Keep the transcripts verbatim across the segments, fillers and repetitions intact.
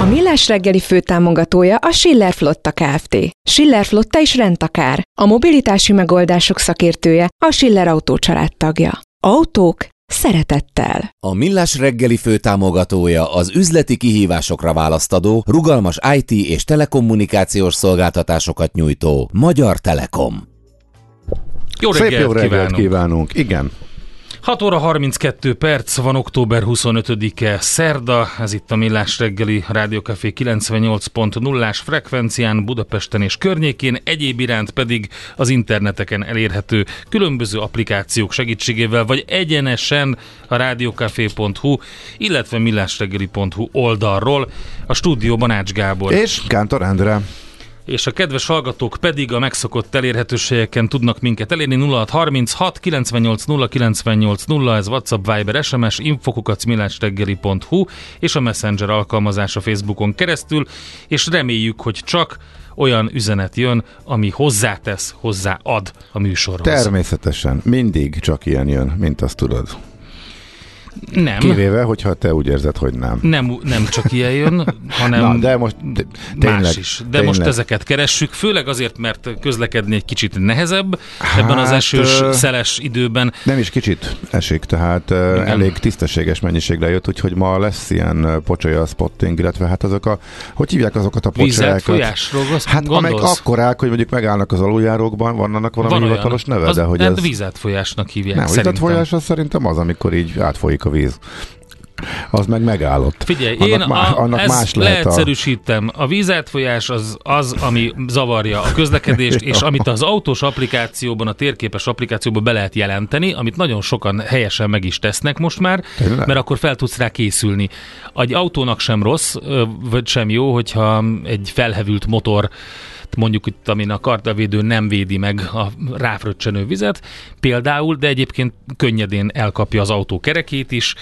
A Millás reggeli főtámogatója a Schiller Flotta Kft. Schiller Flotta is rendtakár, a mobilitási megoldások szakértője, a Schiller Autó család tagja. Autók szeretettel. A Millás reggeli főtámogatója az üzleti kihívásokra választadó, rugalmas i té és telekommunikációs szolgáltatásokat nyújtó Magyar Telekom. Jó reggelt, Szép jó reggelt kívánunk. kívánunk! Igen. hat óra harminckettő perc van, október huszonötödike, szerda, ez itt a Millás reggeli, Rádió Café kilencvennyolc pont nullás frekvencián Budapesten és környékén, egyéb iránt pedig az interneteken elérhető különböző applikációk segítségével, vagy egyenesen a rádiókafé pont hu, illetve millásregeli pont hu oldalról. A stúdióban Ács Gábor. És Kántor Endre. És a kedves hallgatók pedig a megszokott elérhetőségeken tudnak minket elérni. Nulla hat harminchat kilencvennyolc nulla kilencvennyolc nulla, ez WhatsApp, Viber, es em es, info kukac millásregeli pont hu és a Messenger alkalmazása Facebookon keresztül, és reméljük, hogy csak olyan üzenet jön, ami hozzátesz, hozzáad a műsorhoz. Természetesen, mindig csak ilyen jön, mint azt tudod. Nem. Kivéve, hogyha te úgy érzed, hogy nem. Nem, nem csak ilyen jön, hanem Na, de most, de, tényleg, más is. De tényleg. Most ezeket keressük, főleg azért, mert közlekedni egy kicsit nehezebb hát, ebben az esős, ö... szeles időben. Nem is kicsit esik, tehát ö, elég tisztességes mennyiségre jött, úgyhogy ma lesz ilyen pocsolya spotting, illetve hát azok a, hogy hívják azokat a pocsolyákat? Vízeltfolyásról hát, amelyek akkorák, hogy mondjuk megállnak az aluljárókban, vannak valami van hivatalos neve, az, de hogy hát ez... vízeltfolyásnak hívják. Nem, vízeltfolyás az szerintem az, amikor így átfolyik a víz. Az meg megállott. Figyelj, annak én má, a, annak más lehet leegyszerűsítem. A... a vízátfolyás az, az, ami zavarja a közlekedést, és amit az autós applikációban, a térképes applikációban be lehet jelenteni, amit nagyon sokan helyesen meg is tesznek most már, tényleg? Mert akkor fel tudsz rá készülni. Egy autónak sem rossz, vagy sem jó, hogyha egy felhevült motor, mondjuk itt, amin a kardavédő nem védi meg a ráfröccsenő vizet, például, de egyébként könnyedén elkapja az autó kerekét is,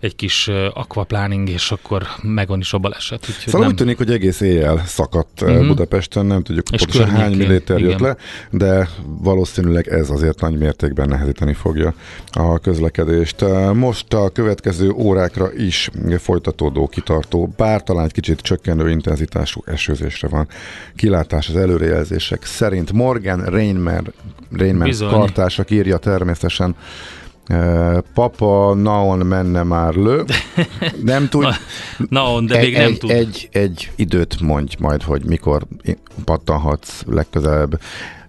egy kis aquaplaning, és akkor megvan is a baleset. Szóval nem... úgy tűnik, hogy egész éjjel szakadt mm-hmm. Budapesten, nem tudjuk pontosan hány milliliter jött le, de valószínűleg ez azért nagy mértékben nehezíteni fogja a közlekedést. Most a következő órákra is folytatódó, kitartó, bár talán egy kicsit csökkenő intenzitású esőzésre van kilátás az előrejelzések szerint. Morgan Rainman, Rainman kartársak írja természetesen, Papa, naon menne már lő. Nem tud. Naon, de egy, még nem egy, tud. Egy, egy időt mondj majd, hogy mikor pattanhatsz legközelebb.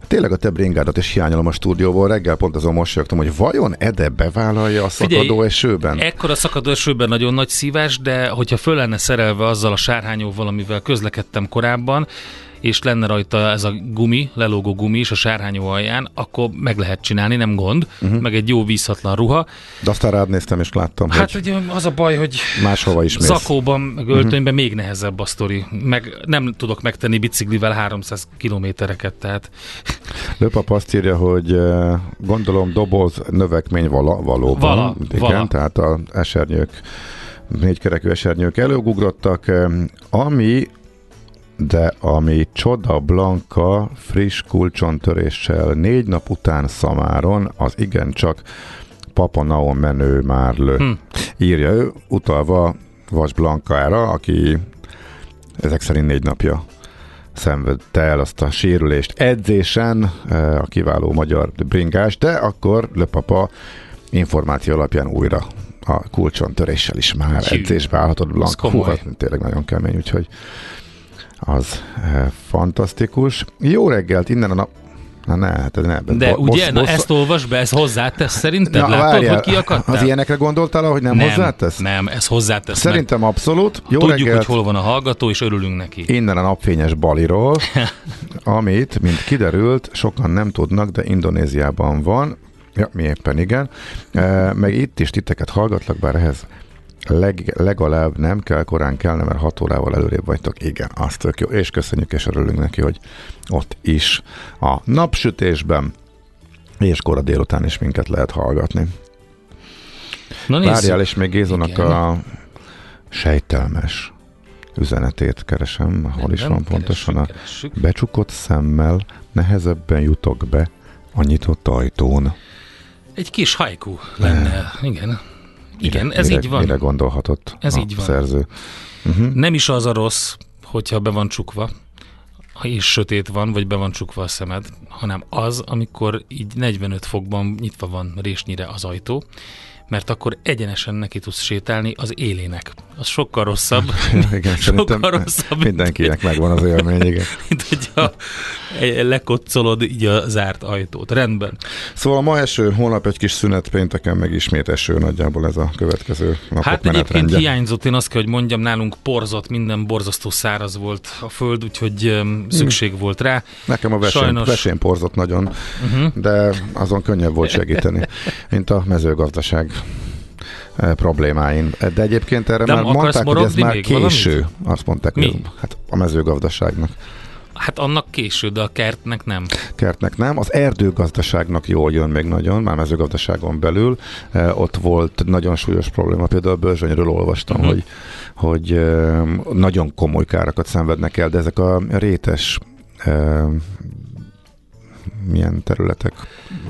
Tényleg a te bringádat is hiányolom a stúdióból. Reggel pont azon mosolyogtam, hogy vajon Ede bevállalja a szakadó esőben? Ekkora szakadó esőben nagyon nagy szívás, de hogyha föl lenne szerelve azzal a sárhányóval, amivel közlekedtem korábban, és lenne rajta ez a gumi, lelógó gumi is a sárhányó alján, akkor meg lehet csinálni, nem gond, uh-huh. meg egy jó vízhatlan ruha. De aztán rád néztem és láttam, hát, hogy... Hát az a baj, hogy máshova is zakóban, meg öltönyben uh-huh. még nehezebb a sztori. Meg nem tudok megtenni biciklivel háromszáz kilométereket, tehát... Lőpap azt írja, hogy gondolom doboz növekmény vala, valóban. Vala, igen, vala. Tehát az esernyők, négykerekű esernyők előgugrottak, ami... de ami csoda blanka friss kulcsontöréssel négy nap után Szamáron, az igencsak paponaon menő már lő. Hm. Írja ő, utalva Vas Blankára, aki ezek szerint négy napja szenvedte el azt a sérülést edzésen, a kiváló magyar bringás, de akkor Le Papa információ alapján újra a kulcsontöréssel is már Hű. edzésbe állhatod Blanka. Hú, hát tényleg nagyon kemény, úgyhogy az eh, fantasztikus. Jó reggelt innen a nap... Na ne, hát ne, de bo- ugye, bo- na, bo- ezt olvasd be, ezt hozzátesz, szerinted? Na, látod, várjál, hogy kiakadtál? Az ilyenekre gondoltál, hogy nem, nem hozzátesz? Nem, ez hozzátesz. Szerintem meg. Abszolút. Jó Tudjuk, reggelt. Hogy hol van a hallgató, és örülünk neki. Innen a napfényes Baliról, amit, mint kiderült, sokan nem tudnak, de Indonéziában van. Ja, mi éppen igen. E, meg itt is titeket hallgatlak, bár ehhez Leg, legalább nem kell, korán kellene, mert hat órával előrébb vagytok. Igen, az tök jó. És köszönjük, és örülünk neki, hogy ott is a napsütésben és kora délután is minket lehet hallgatni. Na, várjál, és még Gézónak a sejtelmes üzenetét keresem, hol is van pontosan a becsukott szemmel nehezebben jutok be a nyitott ajtón. Egy kis haiku lenne, igen. Igen, mire, ez mire, így van. Mire gondolhatott ez a így van. Szerző? Uh-huh. Nem is az a rossz, hogyha be van csukva, és sötét van, vagy be van csukva a szemed, hanem az, amikor így negyvenöt fokban nyitva van résnyire az ajtó, mert akkor egyenesen neki tudsz sétálni az élének. Az sokkal rosszabb. Igen, sokkal rosszabb. Mindenkinek megvan az élmény, igen. Mint hogyha lekoccolod így a zárt ajtót. Rendben. Szóval ma eső, holnap egy kis szünet, pénteken meg ismét eső, nagyjából ez a következő napok hát menetrendje. Hát egyébként hiányzott, én azt kell, hogy mondjam, nálunk porzott, minden borzasztó száraz volt a föld, úgyhogy szükség hmm. volt rá. Nekem a vesén, Sajnos... vesén porzott nagyon, uh-huh. de azon könnyebb volt segíteni, mint a mezőgazdaság problémáin. De egyébként erre nem már mondták, hogy ez már késő. Valamit? Azt mondták, hogy ez, hát a mezőgazdaságnak. Hát annak késő, de a kertnek nem. Kertnek nem. Az erdőgazdaságnak jól jön még nagyon, már mezőgazdaságon belül. Ott volt nagyon súlyos probléma. Például Börzsönyről olvastam, uh-huh. hogy, hogy nagyon komoly károkat szenvednek el, de ezek a rétes milyen területek,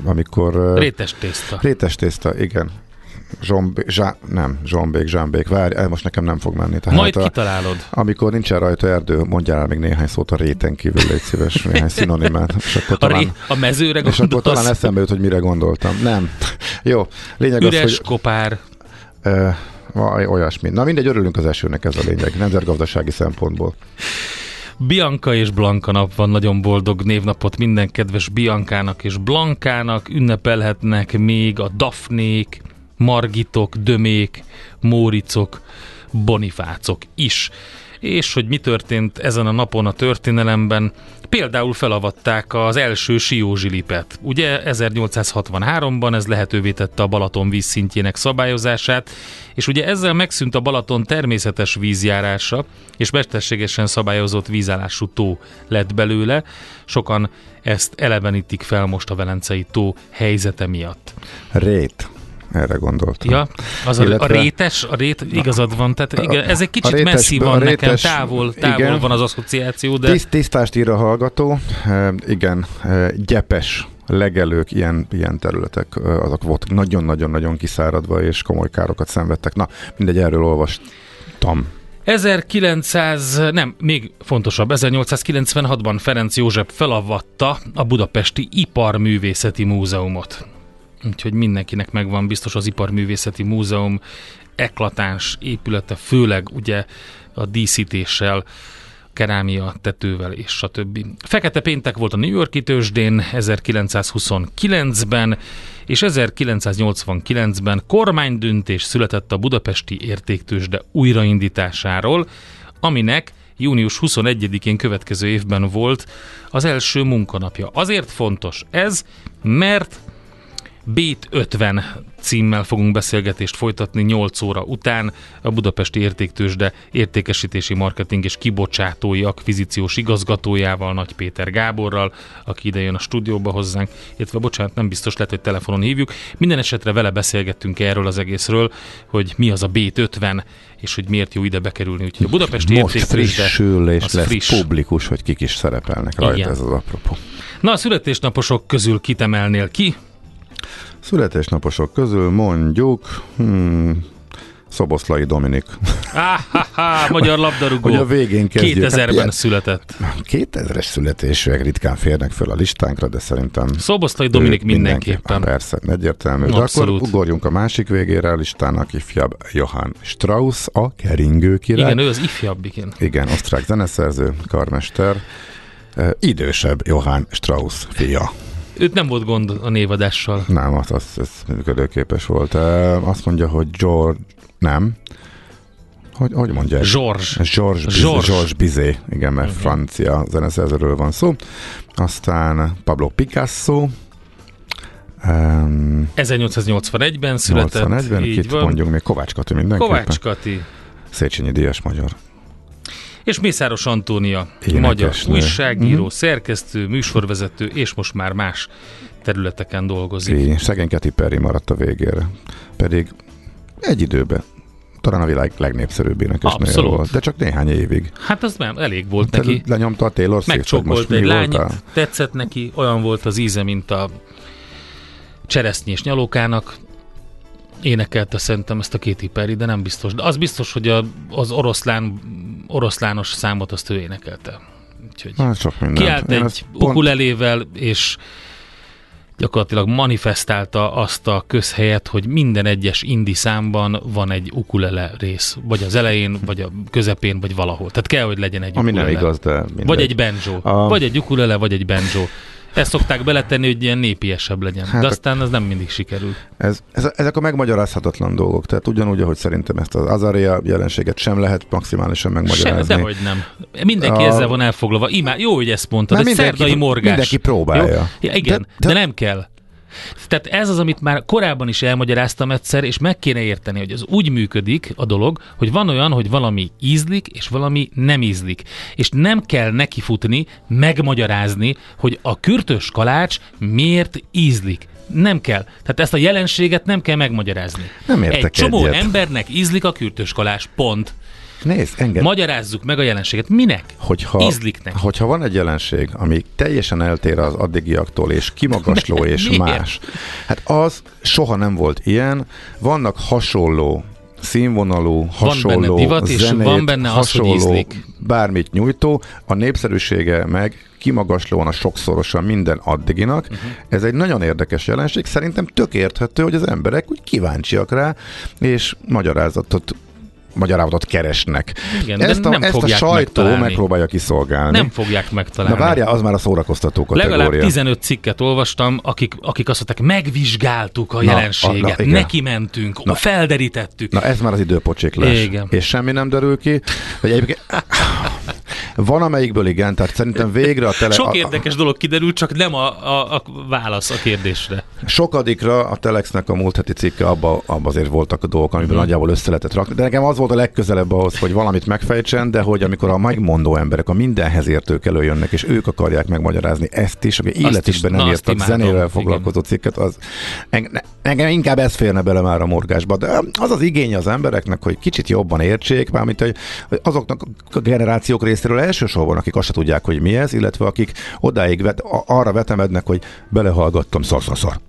amikor... Rétes tészta. Rétes tészta, igen. Zsombék, zsá, nem, zsombék, zsámbék, várj, el most nekem nem fog menni. Tehát majd a, kitalálod. Amikor nincsen rajta erdő, mondjál el még néhány szót a réten kívül, légy szíves, néhány szinonimát. És akkor a, talán, ré, a mezőre gondolsz? És akkor talán eszembe jut, hogy mire gondoltam. Nem. Jó, lényeg Üres az, hogy... Üres kopár. E, olyasmi. Na mindegy, örülünk az esőnek, ez a lényeg, nemzetgazdasági szempontból. Bianca és Blanka nap van, nagyon boldog névnapot minden kedves Biancának és Blankának, ünnepelhetnek még a Daphnék, Margitok, Dömék, Móricok, Bonifácok is. És hogy mi történt ezen a napon a történelemben, például felavatták az első siózsilipet. Ugye ezernyolcszázhatvanháromban ez lehetővé tette a Balaton vízszintjének szabályozását, és ugye ezzel megszűnt a Balaton természetes vízjárása, és mesterségesen szabályozott vízállású tó lett belőle. Sokan ezt elevenítik fel most a velencei tó helyzete miatt. Rét. Erre gondoltam. Ja, az a, illetve, a rétes, a rét, igazad van, tehát igen, ez egy kicsit rétes, messzi van rétes, nekem, távol, távol igen, van az asszociáció, de... Tiszt, tisztást ír a hallgató, e, igen, e, gyepes legelők, ilyen, ilyen területek, azok voltak nagyon-nagyon-nagyon kiszáradva, és komoly károkat szenvedtek. Na, mindegy, erről olvastam. ezerkilencszáz, nem, még fontosabb, ezernyolcszázkilencvenhatban Ferenc József felavatta a Budapesti Iparművészeti Múzeumot. Úgyhogy mindenkinek megvan biztos az Iparművészeti Múzeum eklatáns épülete, főleg ugye a díszítéssel, kerámia, tetővel és stb. Fekete péntek volt a New York-i tőzsdén ezerkilencszázhuszonkilencben, és ezerkilencszáznyolcvankilencben kormánydöntés született a Budapesti Értéktőzsde újraindításáról, aminek június huszonegyedikén következő évben volt az első munkanapja. Azért fontos ez, mert Bét ötven címmel fogunk beszélgetést folytatni nyolc óra után. A Budapesti Értéktőzsde értékesítési, marketing és kibocsátói akvizíciós igazgatójával, Nagy Péter Gáborral, aki ide jön a stúdióba hozzánk, illetve bocsánat, nem biztos, lehet, hogy telefonon hívjuk. Minden esetre vele beszélgettünk erről az egészről, hogy mi az a Bét ötven, és hogy miért jó ide bekerülni. Úgyhogy a Budapesti Értéktőzsde most frissül, és lesz friss. Publikus, hogy kik is szerepelnek rajta, ez az apropó. Na, a születésnaposok közül kit emelnél ki? Születésnaposok közül mondjuk hmm, Szoboszlai Dominik. Ah, ha, ha, magyar labdarúgó. Hogy a végén kezdjük. kétezerben született. kétezres születésűek ritkán férnek föl a listánkra, de szerintem Szoboszlai Dominik mindenképpen. mindenképpen. Persze, egyértelmű. De akkor ugorjunk a másik végére a listának, ifjabb Johann Strauss, a keringő király. Igen, ő az ifjabb, igen. Igen, osztrák zeneszerző, karmester, idősebb Johann Strauss fia. Őt nem volt gond a névadással. Nem, az, az, az működőképes volt. Azt mondja, hogy George... Nem. Hogy, hogy mondják? George. George, Biz, George. George Bizet. Igen, mert uh-huh. francia zeneszerzőről van szó. Aztán Pablo Picasso. Um, ezernyolcszáznyolcvanegyben született. nyolcvanegyben, itt mondjuk még Kovács Kati mindenképpen. Kovács Kati. Széchenyi Díjas magyar. És Mészáros Antónia, énekesnő, magyar újságíró, mm-hmm. szerkesztő, műsorvezető, és most már más területeken dolgozik. Így, szegény Katy Perry maradt a végére. Pedig egy időben talán a világ legnépszerűbb énekesnője volt, de csak néhány évig. Hát az már elég volt Te neki. Lenyomta a Taylor Swift. Megcsókolt egy lányt, a... tetszett neki, olyan volt az íze, mint a cseresznyés nyalókának. Énekelte szerintem ezt a Katy Perry, de nem biztos. De az biztos, hogy a, az oroszlán, oroszlános számot azt ő énekelte. Úgyhogy hát sok mindent. Kiállt én egy ukulelével, pont... és gyakorlatilag manifestálta azt a közhelyet, hogy minden egyes indi számban van egy ukulele rész. Vagy az elején, vagy a közepén, vagy valahol. Tehát kell, hogy legyen egy ukulele. Ami nem igaz, de mindegy. Vagy egy banjo. A... Vagy egy ukulele, vagy egy banjo. Ezt szokták beletenni, hogy ilyen népiesebb legyen. Hát, de aztán ez nem mindig sikerül. Ez, ez, ezek a megmagyarázhatatlan dolgok. Tehát ugyanúgy, ahogy szerintem ezt az azaria jelenséget sem lehet maximálisan megmagyarázni. Sem, dehogy nem. Mindenki a... ezzel van elfoglalva. Imá... Jó, hogy ezt mondtad, egy szerdai morgás. Mindenki próbálja. Ja, igen, de, de... de nem kell. Tehát ez az, amit már korábban is elmagyaráztam egyszer, és meg kéne érteni, hogy ez úgy működik a dolog, hogy van olyan, hogy valami ízlik, és valami nem ízlik. És nem kell nekifutni, megmagyarázni, hogy a kürtös kalács miért ízlik. Nem kell. Tehát ezt a jelenséget nem kell megmagyarázni. Nem értek egyet. Egy csomó embernek ízlik a kürtös kalács, pont. Nézd, enged. Magyarázzuk meg a jelenséget. Minek? Hogyha, hogyha van egy jelenség, ami teljesen eltér az addigiaktól, és kimagasló, és más. Hát az soha nem volt ilyen. Vannak hasonló színvonalú, hasonló van benne zenét, és van benne hasonló bármit nyújtó, a népszerűsége meg kimagaslóan a sokszorosan minden addiginak. Uh-huh. Ez egy nagyon érdekes jelenség. Szerintem tök érthető, hogy az emberek úgy kíváncsiak rá, és magyarázatot magyarázatot keresnek. Igen, ezt a, nem ezt a sajtó megtalálni. Megpróbálja kiszolgálni. Nem fogják megtalálni. Na várjál, az már a szórakoztató kategória. Legalább tizenöt cikket olvastam, akik, akik azt mondták, megvizsgáltuk a na, jelenséget, a, na, neki mentünk, na, felderítettük. Na ez már az időpocséklás. Igen. És semmi nem derül ki. Vagy egyébként... Van, amelyikből igen, tehát szerintem végre a tele... Sok érdekes dolog kiderül, csak nem a, a, a válasz a kérdésre. Sokadikra a Telexnek a múlt heti cikke, abban abba azért voltak a dolgok, amiben hmm. nagyjából össze lehetett rakni. De nekem az volt a legközelebb ahhoz, hogy valamit megfejtsen, de hogy amikor a megmondó emberek a mindenhez értők előjönnek, és ők akarják megmagyarázni ezt is, ami életükben nem értek zenével foglalkozó cikket, az engem inkább ez férne bele már a morgásba. De az az igény az embereknek, hogy kicsit jobban értsék, mármint hogy azoknak a generációk részéről elsősorban, akik azt se tudják, hogy mi ez, illetve akik odáig vet, arra vetemednek, hogy belehallgattam szar-szar-szar.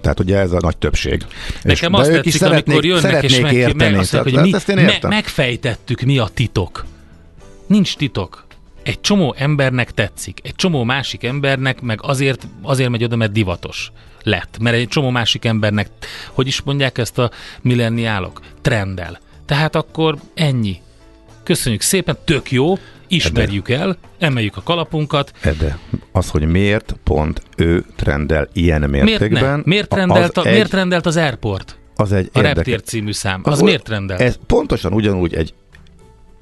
Tehát ugye ez a nagy többség. Nekem és, azt de tetszik, amikor jönnek és meg, érteni, meg, tehát, mondják, hogy mi, me, megfejtettük, mi a titok. Nincs titok. Egy csomó embernek tetszik. Egy csomó másik embernek meg azért, azért megy oda, mert divatos lett. Mert egy csomó másik embernek, hogy is mondják ezt a millenniálok? Trendel. Tehát akkor ennyi. Köszönjük szépen, tök jó. Ismerjük Ede. el, emeljük a kalapunkat. Ede. Az, hogy miért pont ő trendel ilyen mértékben. Miért nem? Miért rendelt, az a, egy, miért rendelt az Airport? Az egy a érdekes. Reptér című szám. Az, az miért rendelt? Ez pontosan ugyanúgy egy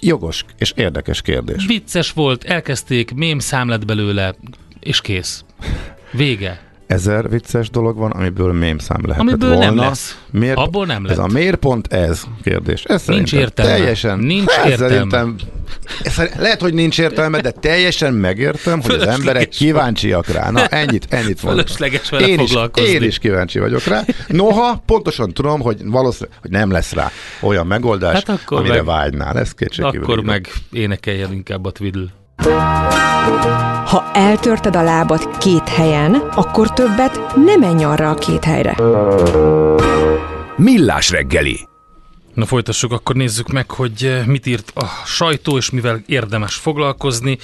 jogos és érdekes kérdés. Vicces volt, elkezdték, mém szám lett belőle, és kész. Vége. ezer vicces dolog van, amiből mémszám lehetett amiből volna. Amiből nem lesz. Miért, abból nem lett. Ez a miért pont ez kérdés. Ez nincs értelme. Teljesen. Nincs hát, értelme. Szerintem, lehet, hogy nincs értelme, de teljesen megértem, hogy az emberek kíváncsiak rá. Na, ennyit, ennyit fölösleges vele én foglalkozni. Is, én is kíváncsi vagyok rá. Noha, pontosan tudom, hogy valószínűleg hogy nem lesz rá olyan megoldás, hát amire meg, vágynál. Ez kétségkívül. Akkor meg énekeljen inkább a twiddle. Ha eltörted a lábad két helyen, akkor többet ne menj arra a két helyre. Millás reggeli. Na folytassuk, akkor nézzük meg, hogy mit írt a sajtó, és mivel érdemes foglalkozni.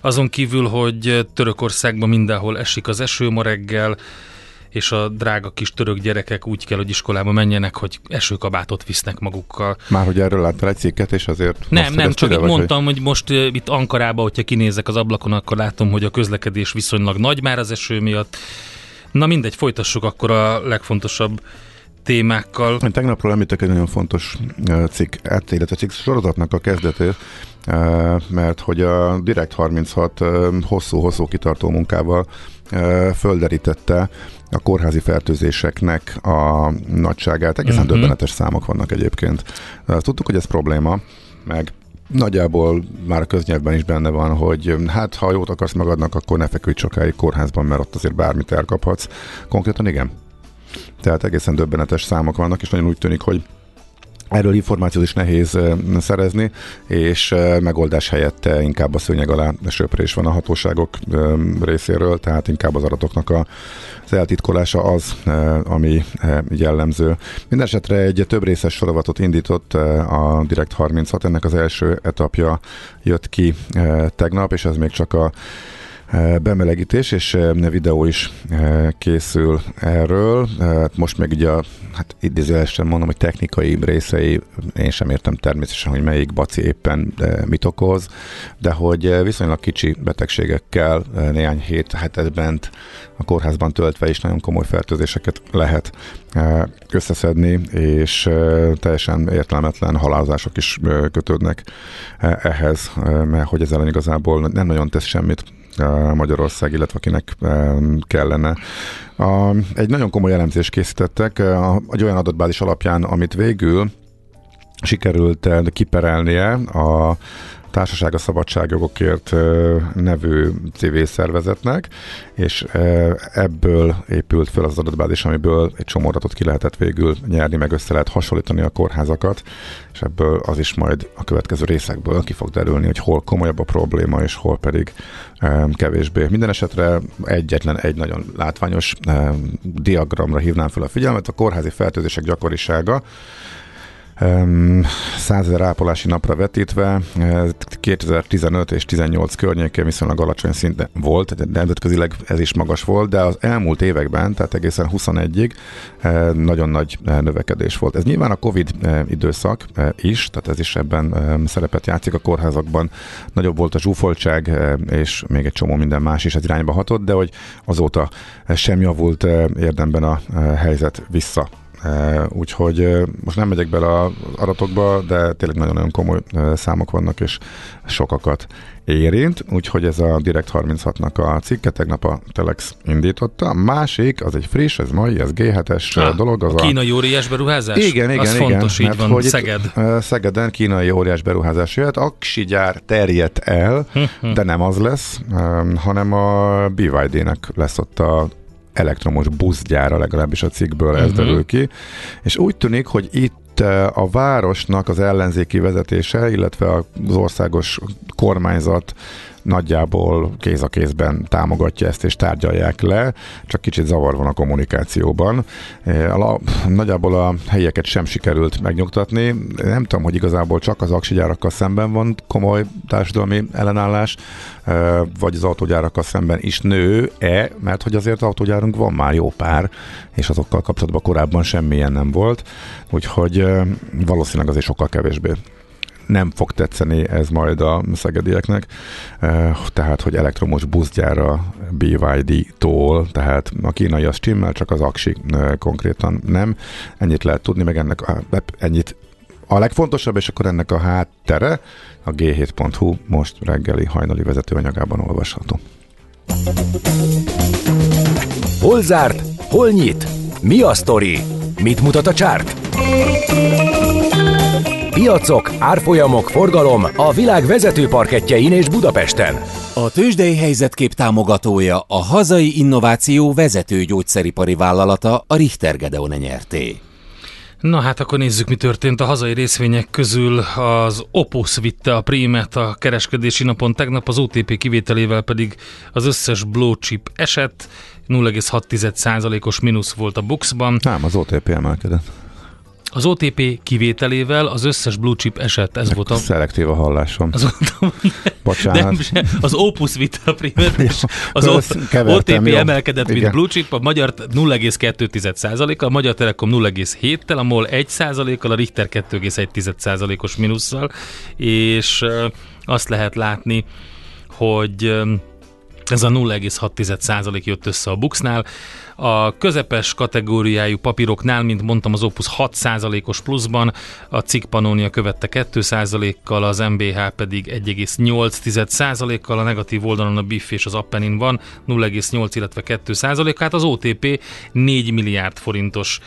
Azon kívül, hogy Törökországban mindenhol esik az eső ma reggel, és a drága kis török gyerekek úgy kell, hogy iskolába menjenek, hogy esőkabátot visznek magukkal. Már hogy erről láttál egy cikket, és azért... Nem, nem, csak itt mondtam, hogy, hogy most uh, itt Ankarában, hogyha kinézek az ablakon, akkor látom, hogy a közlekedés viszonylag nagy már az eső miatt. Na mindegy, folytassuk akkor a legfontosabb témákkal. Én tegnapról említek egy nagyon fontos uh, cikk, át, illetve cikk sorozatnak a kezdetét, uh, mert hogy a Direkt harminchat uh, hosszú-hosszú kitartó munkával uh, földerítette a kórházi fertőzéseknek a nagyságát. Egészen uh-huh. döbbenetes számok vannak egyébként. Tudtuk, hogy ez probléma, meg nagyjából már a köznyelvben is benne van, hogy hát ha jót akarsz magadnak, akkor ne feküdj sokáig kórházban, mert ott azért bármit elkaphatsz. Konkrétan igen. Tehát egészen döbbenetes számok vannak, és nagyon úgy tűnik, hogy erről információt is nehéz szerezni, és megoldás helyett inkább a szőnyeg alá söprés van a hatóságok részéről, tehát inkább az adatoknak az eltitkolása az, ami jellemző. Mindenesetre egy több részes sorozatot indított a Direkt harminchat, ennek az első etapja jött ki tegnap, és ez még csak a bemelegítés, és videó is készül erről. Most még ugye a, hát idézőjelesen mondom, hogy technikai részei, én sem értem természetesen, hogy melyik baci éppen mit okoz, de hogy viszonylag kicsi betegségekkel néhány hét, hetet bent a kórházban töltve is nagyon komoly fertőzéseket lehet összeszedni, és teljesen értelmetlen halálozások is kötődnek ehhez, mert hogy ezzel igazából nem nagyon tesz semmit Magyarország, illetve akinek kellene. A, egy nagyon komoly elemzést készítettek egy olyan adatbázis alapján, amit végül sikerült kiperelnie a Társaság a Szabadságjogokért nevű civil szervezetnek, és ebből épült fel az adatbázis, amiből egy csomó adatot ki lehetett végül nyerni, meg össze lehet hasonlítani a kórházakat, és ebből az is majd a következő részekből ki fog derülni, hogy hol komolyabb a probléma, és hol pedig kevésbé. Minden esetre egyetlen egy nagyon látványos diagramra hívnám fel a figyelmet, a kórházi fertőzések gyakorisága, százezer ápolási napra vetítve kétezer-tizenöt és tizennyolc környékén viszonylag alacsony szinten volt, de nemzetközileg ez is magas volt, de az elmúlt években, tehát egészen huszonegyig nagyon nagy növekedés volt. Ez nyilván a Covid időszak is, tehát ez is ebben szerepet játszik a kórházakban. Nagyobb volt a zsúfoltság, és még egy csomó minden más is ez irányba hatott, de hogy azóta sem javult érdemben a helyzet vissza. Úgyhogy most nem megyek bele az adatokba, de tényleg nagyon-nagyon komoly számok vannak, és sokakat érint, úgyhogy ez a Direkt harminchatnak a cikke, tegnap a Telex indította. A másik, az egy friss, ez mai, ez gé hetes ah, dolog. Az a kínai óriás beruházás? Igen, igen, az igen. Fontos, igen, így mert, van, Szeged. Szegeden kínai óriás beruházás jöhet, aksi gyár terjedt el, de nem az lesz, hanem a bé vé dé-nek lesz ott a elektromos buszgyára, legalábbis a cikkből ez derül ki, és úgy tűnik, hogy itt a városnak az ellenzéki vezetése, illetve az országos kormányzat nagyjából kéz a kézben támogatja ezt, és tárgyalják le, csak kicsit zavar van a kommunikációban. Nagyjából a helyieket sem sikerült megnyugtatni. Nem tudom, hogy igazából csak az aksigyárakkal szemben van komoly társadalmi ellenállás, vagy az autógyárakkal szemben is nő-e, mert hogy azért autógyárunk van már jó pár, és azokkal kapcsolatban korábban semmilyen nem volt, úgyhogy valószínűleg azért sokkal kevésbé nem fog tetszeni ez majd a szegedieknek, tehát hogy elektromos buszgyára bé vé dé-tól, tehát a kínai az stimmel, csak az aksi konkrétan nem. Ennyit lehet tudni, meg ennek a, ennyit a legfontosabb, és akkor ennek a háttere a gé hét pont hú most reggeli hajnali vezetőanyagában olvasható. Hol zárt? Hol nyit? Mi a sztori? Mit mutat a csárt? Piacok, árfolyamok, forgalom a világ vezető parkettjein és Budapesten. A tőzsdei helyzetkép támogatója a hazai innováció vezető gyógyszeripari vállalata, a Richter Gedeon Nyrt. Na hát akkor nézzük, mi történt. A hazai részvények közül az Opus vitte a prímet a kereskedési napon tegnap, az o té pé kivételével pedig az összes blue chip esett, nulla egész hat százalékos mínusz volt a boxban. Nem, az o té pé emelkedett. Az o té pé kivételével az összes blue chip esett, ez volt a... Szelektív a hallásom. Az, Bocsánat. Nem, az Opus vitte a prímet, és az o té pé emelkedett, mint igen. Blue chip, a Magyar nulla egész kettő százalékkal, a Magyar Telekom nulla egész hét százalékkal, a Mol egy százalékkal, a Richter két egész egy százalékos mínusszal, és azt lehet látni, hogy... Ez a nulla egész hat százalék jött össze a Buxnál. A közepes kategóriájú papíroknál, mint mondtam, az Opus hat százalékos pluszban, a cikk Pannonia követte két százalékkal, az em bé há pedig egy egész nyolc százalékkal, a negatív oldalon a bé i ef és az Appenin van nulla egész nyolc, illetve két százalék, hát az o té pé négy milliárd forintos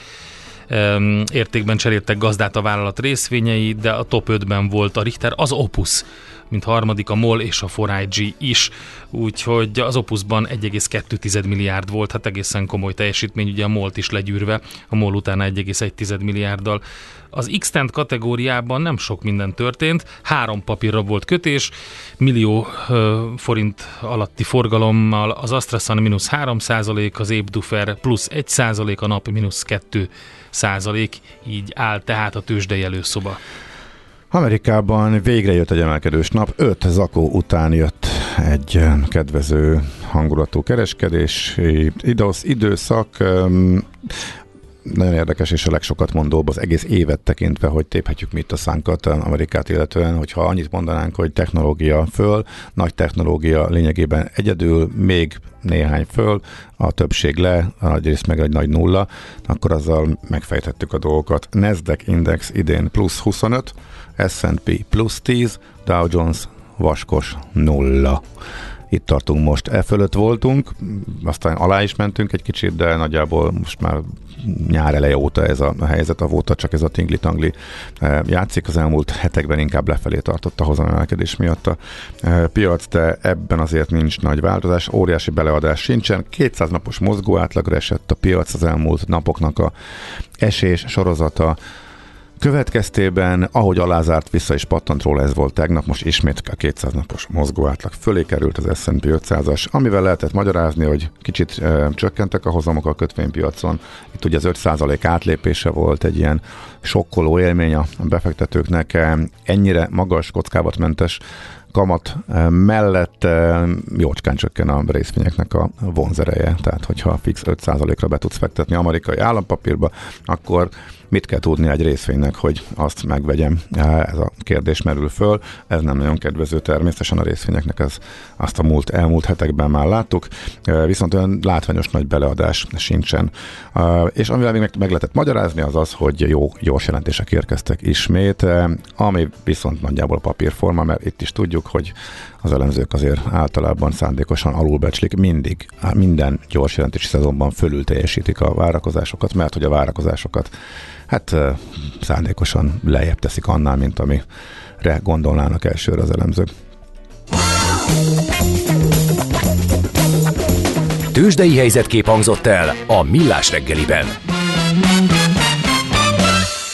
um, értékben cseréltek gazdát a vállalat részvényei, de a top ötben volt a Richter, az Opus, mint harmadik a MOL és a négy i gé is, úgyhogy az Opusban egy egész két milliárd volt, hát egészen komoly teljesítmény, ugye a MOL-t is legyűrve, a MOL utána egy egész egy milliárddal. Az X-Tent kategóriában nem sok minden történt, három papírra volt kötés, millió ö, forint alatti forgalommal az AstraZan mínusz három százalék, az Épdufer plusz egy százalék, a NAP mínusz két százalék, így áll tehát a tőzsdei előszoba. Amerikában végre jött egy emelkedős nap, öt zakó után jött egy kedvező hangulatú kereskedési időszak, nagyon érdekes és a legsokat mondóbb az egész évet tekintve, hogy téphetjük mi itt a szánkat Amerikát illetően, hogyha annyit mondanánk, hogy technológia föl, nagy technológia lényegében egyedül, még néhány föl, a többség le, a nagy rész meg egy nagy nulla, akkor azzal megfejtettük a dolgokat. Nasdaq index idén plusz huszonöt, es és pé plusz tíz, Dow Jones vaskos nulla. Itt tartunk most, e fölött voltunk, aztán alá is mentünk egy kicsit, de nagyjából most már nyár eleje óta ez a helyzet, avóta csak ez a tingli-tangli játszik, az elmúlt hetekben inkább lefelé tartott a hozamemelkedés miatt a piac, de ebben azért nincs nagy változás, óriási beleadás sincsen, kétszáz napos mozgó átlagra esett a piac, az elmúlt napoknak a esés sorozata következtében, ahogy alázárt, vissza is pattant róla, ez volt tegnap, most ismét a kétszáz napos mozgó átlag fölé került az es és pé ötszázas, amivel lehetett magyarázni, hogy kicsit ö, csökkentek a hozamok a kötvénypiacon. Itt ugye az öt százalék átlépése volt egy ilyen sokkoló élmény a befektetőknek, ennyire magas kockávatmentes kamat mellett jócskán csökken a részvényeknek a vonzereje. Tehát, hogyha fix öt százalékra be tudsz fektetni amerikai állampapírba, akkor mit kell tudni egy részvénynek, hogy azt megvegyem? Ez a kérdés merül föl. Ez nem nagyon kedvező természetesen a részvényeknek, ez azt a múlt, elmúlt hetekben már láttuk, viszont olyan látványos nagy beleadás sincsen. És amivel még meg lehetett magyarázni, az az, hogy jó gyors jelentések érkeztek ismét, ami viszont nagyjából papírforma, mert itt is tudjuk, hogy az elemzők azért általában szándékosan alulbecslik, mindig, minden gyors jelentési szezonban fölül teljesítik a várakozásokat, mert hogy a várakozásokat hát szándékosan lejjebb teszik annál, mint amire gondolnának elsőre az elemzők. Tőzsdei helyzetkép hangzott el a Millás reggeliben.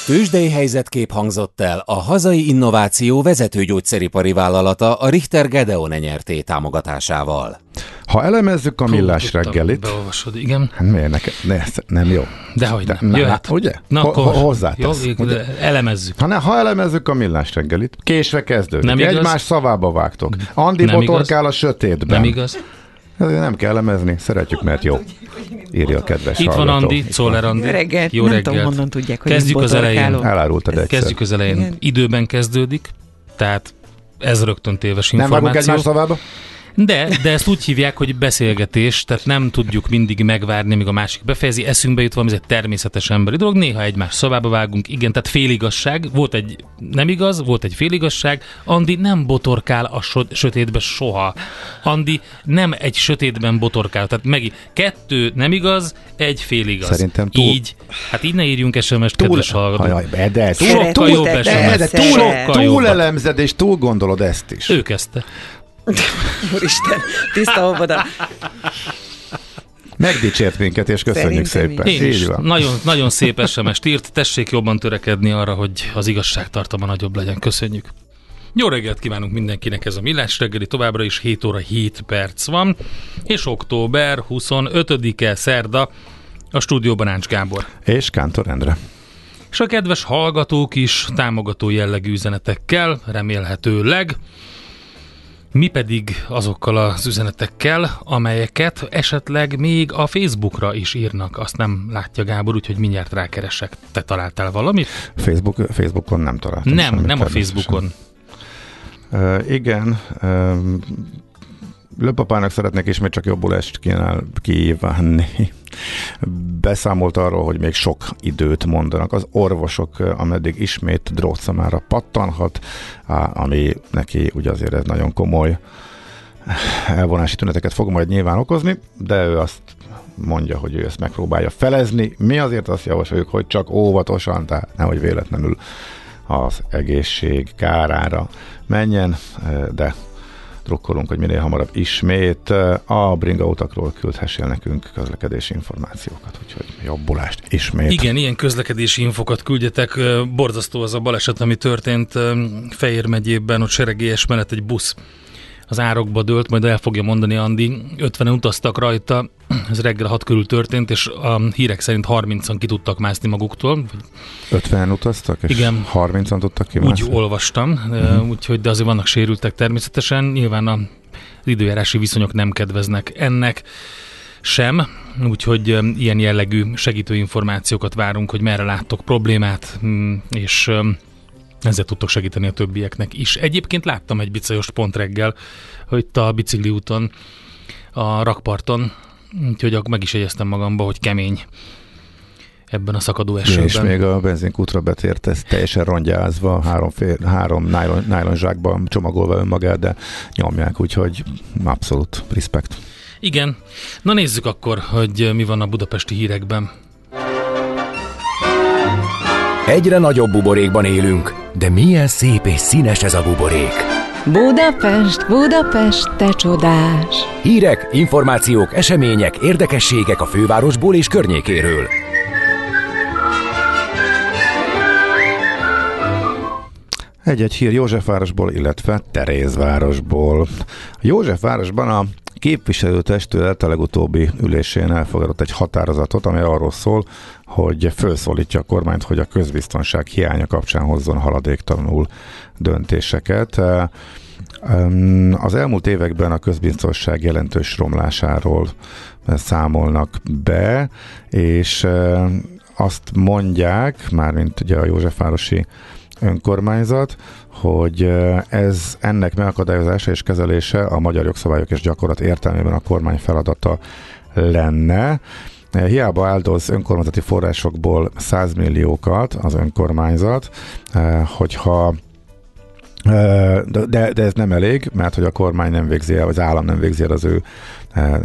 Tőzsdei helyzetkép hangzott el a hazai innováció vezető gyógyszeripari vállalata, a Richter Gedeon Nyrt. Támogatásával. Ha elemezzük a Millás reggelit... Beolvasod, igen. Miért neked? Ne, nem jó. Dehogy de, nem. Jöhet. Na, ugye? Na, ho, ho, hozzátesz. Jó, ugye? Elemezzük. Ha, ne, ha elemezzük a Millás reggelit, késve kezdődik. Nem Egymás igaz? Szavába vágtok. Andi nem botorkál igaz? A sötétben. Nem igaz? Nem kell elemezni, szeretjük, mert jó. Írja a kedves hallgató. Itt van Andi, Czoller Andi. Jó reggelt. Jó reggelt. Nem tudom, honnan tudják, hogy Kezdjük az elején. Elárultad egyszer. Kezdjük az elején. Igen. Időben kezdődik, tehát ez rögtön téves információ. Nem vágunk egymás szavába? De, de ezt úgy hívják, hogy beszélgetés, tehát nem tudjuk mindig megvárni, míg a másik befejezi, eszünkbe jut valami, ez egy természetes emberi dolog, néha egymás szavába vágunk, igen, tehát féligazság, volt egy nem igaz, volt egy féligazság, Andi nem botorkál a so- sötétbe soha. Andi nem egy sötétben botorkál, tehát meg kettő nem igaz, egy féligaz. Szerintem túl... Így, hát így ne írjunk es em es-t, túl... kedves hallgatók. Sokkal jobb es em es. Túl elemzed és túl gondolod ezt is. Ő kezdte. Úristen, tiszta óvoda. Megdicsért minket, és köszönjük szépen. Én is. Nagyon, nagyon szép es em es-t írt. Tessék jobban törekedni arra, hogy az igazságtartama nagyobb legyen. Köszönjük. Jó reggelt kívánunk mindenkinek, ez a Millás Reggeli, továbbra is hét óra hét perc van, és október huszonötödike, szerda, a stúdióban Ács Gábor. És Kántor Endre. És a kedves hallgatók is támogató jellegű üzenetekkel, remélhetőleg. Mi pedig azokkal az üzenetekkel, amelyeket esetleg még a Facebookra is írnak. Azt nem látja Gábor, úgyhogy mindjárt rákeresek. Te találtál valamit? Facebook, Facebookon nem találtam. Nem, semmit, nem a Facebookon. Uh, igen, uh, Löpapának szeretnék ismét csak jobbulást kívánni. Beszámolt arról, hogy még sok időt mondanak az orvosok, ameddig ismét drótszamára pattanhat, ami neki ugye azért ez nagyon komoly elvonási tüneteket fog majd nyilván okozni, de ő azt mondja, hogy ő ezt megpróbálja felezni. Mi azért azt javasoljuk, hogy csak óvatosan, tehát nehogy véletlenül az egészség kárára menjen, de drukkolunk, hogy minél hamarabb ismét a bringautakról küldhessél nekünk közlekedési információkat, úgyhogy jobbulást ismét. Igen, ilyen közlekedési infokat küldjetek. Borzasztó az a baleset, ami történt Fejér megyében, ott seregélyes mellett egy busz az árokba dőlt, majd el fogja mondani Andi, ötvenen utaztak rajta, ez reggel hat körül történt, és a hírek szerint harmincan ki tudtak mászni maguktól. ötvenen utaztak, és igen, harmincan tudtak ki mászni? Úgy olvastam, mm-hmm. úgyhogy, de azért vannak sérültek természetesen, nyilván az időjárási viszonyok nem kedveznek ennek sem, úgyhogy ilyen jellegű segítő információkat várunk, hogy merre láttok problémát, és... ezzel tudtok segíteni a többieknek is. Egyébként láttam egy bicajost pont reggel, hogy itt a bicikli úton, a rakparton, úgyhogy meg is jegyeztem magamba, hogy kemény ebben a szakadó esőben. És még a benzinkútra betért, ez teljesen rongyázva, három, fél, három nylon, nylon zsákban csomagolva önmagát, de nyomják, úgyhogy abszolút respekt. Igen. Na nézzük akkor, hogy mi van a budapesti hírekben. Egyre nagyobb buborékban élünk, de milyen szép és színes ez a buborék. Budapest, Budapest, te csodás! Hírek, információk, események, érdekességek a fővárosból és környékéről. Egy-egy hír Józsefvárosból, illetve Terézvárosból. Józsefvárosban a képviselőtestület a legutóbbi ülésén elfogadott egy határozatot, amely arról szól, hogy felszólítja a kormányt, hogy a közbiztonság hiánya kapcsán hozzon haladéktalanul döntéseket. Az elmúlt években a közbiztonság jelentős romlásáról számolnak be, és azt mondják, mármint ugye a Józsefvárosi önkormányzat, hogy ez ennek megakadályozása és kezelése a magyar jogszabályok és gyakorlat értelmében a kormány feladata lenne. Hiába áldoz önkormányzati forrásokból száz milliókat az önkormányzat, hogyha de, de ez nem elég, mert hogy a kormány nem végzi el, vagy az állam nem végzi el az ő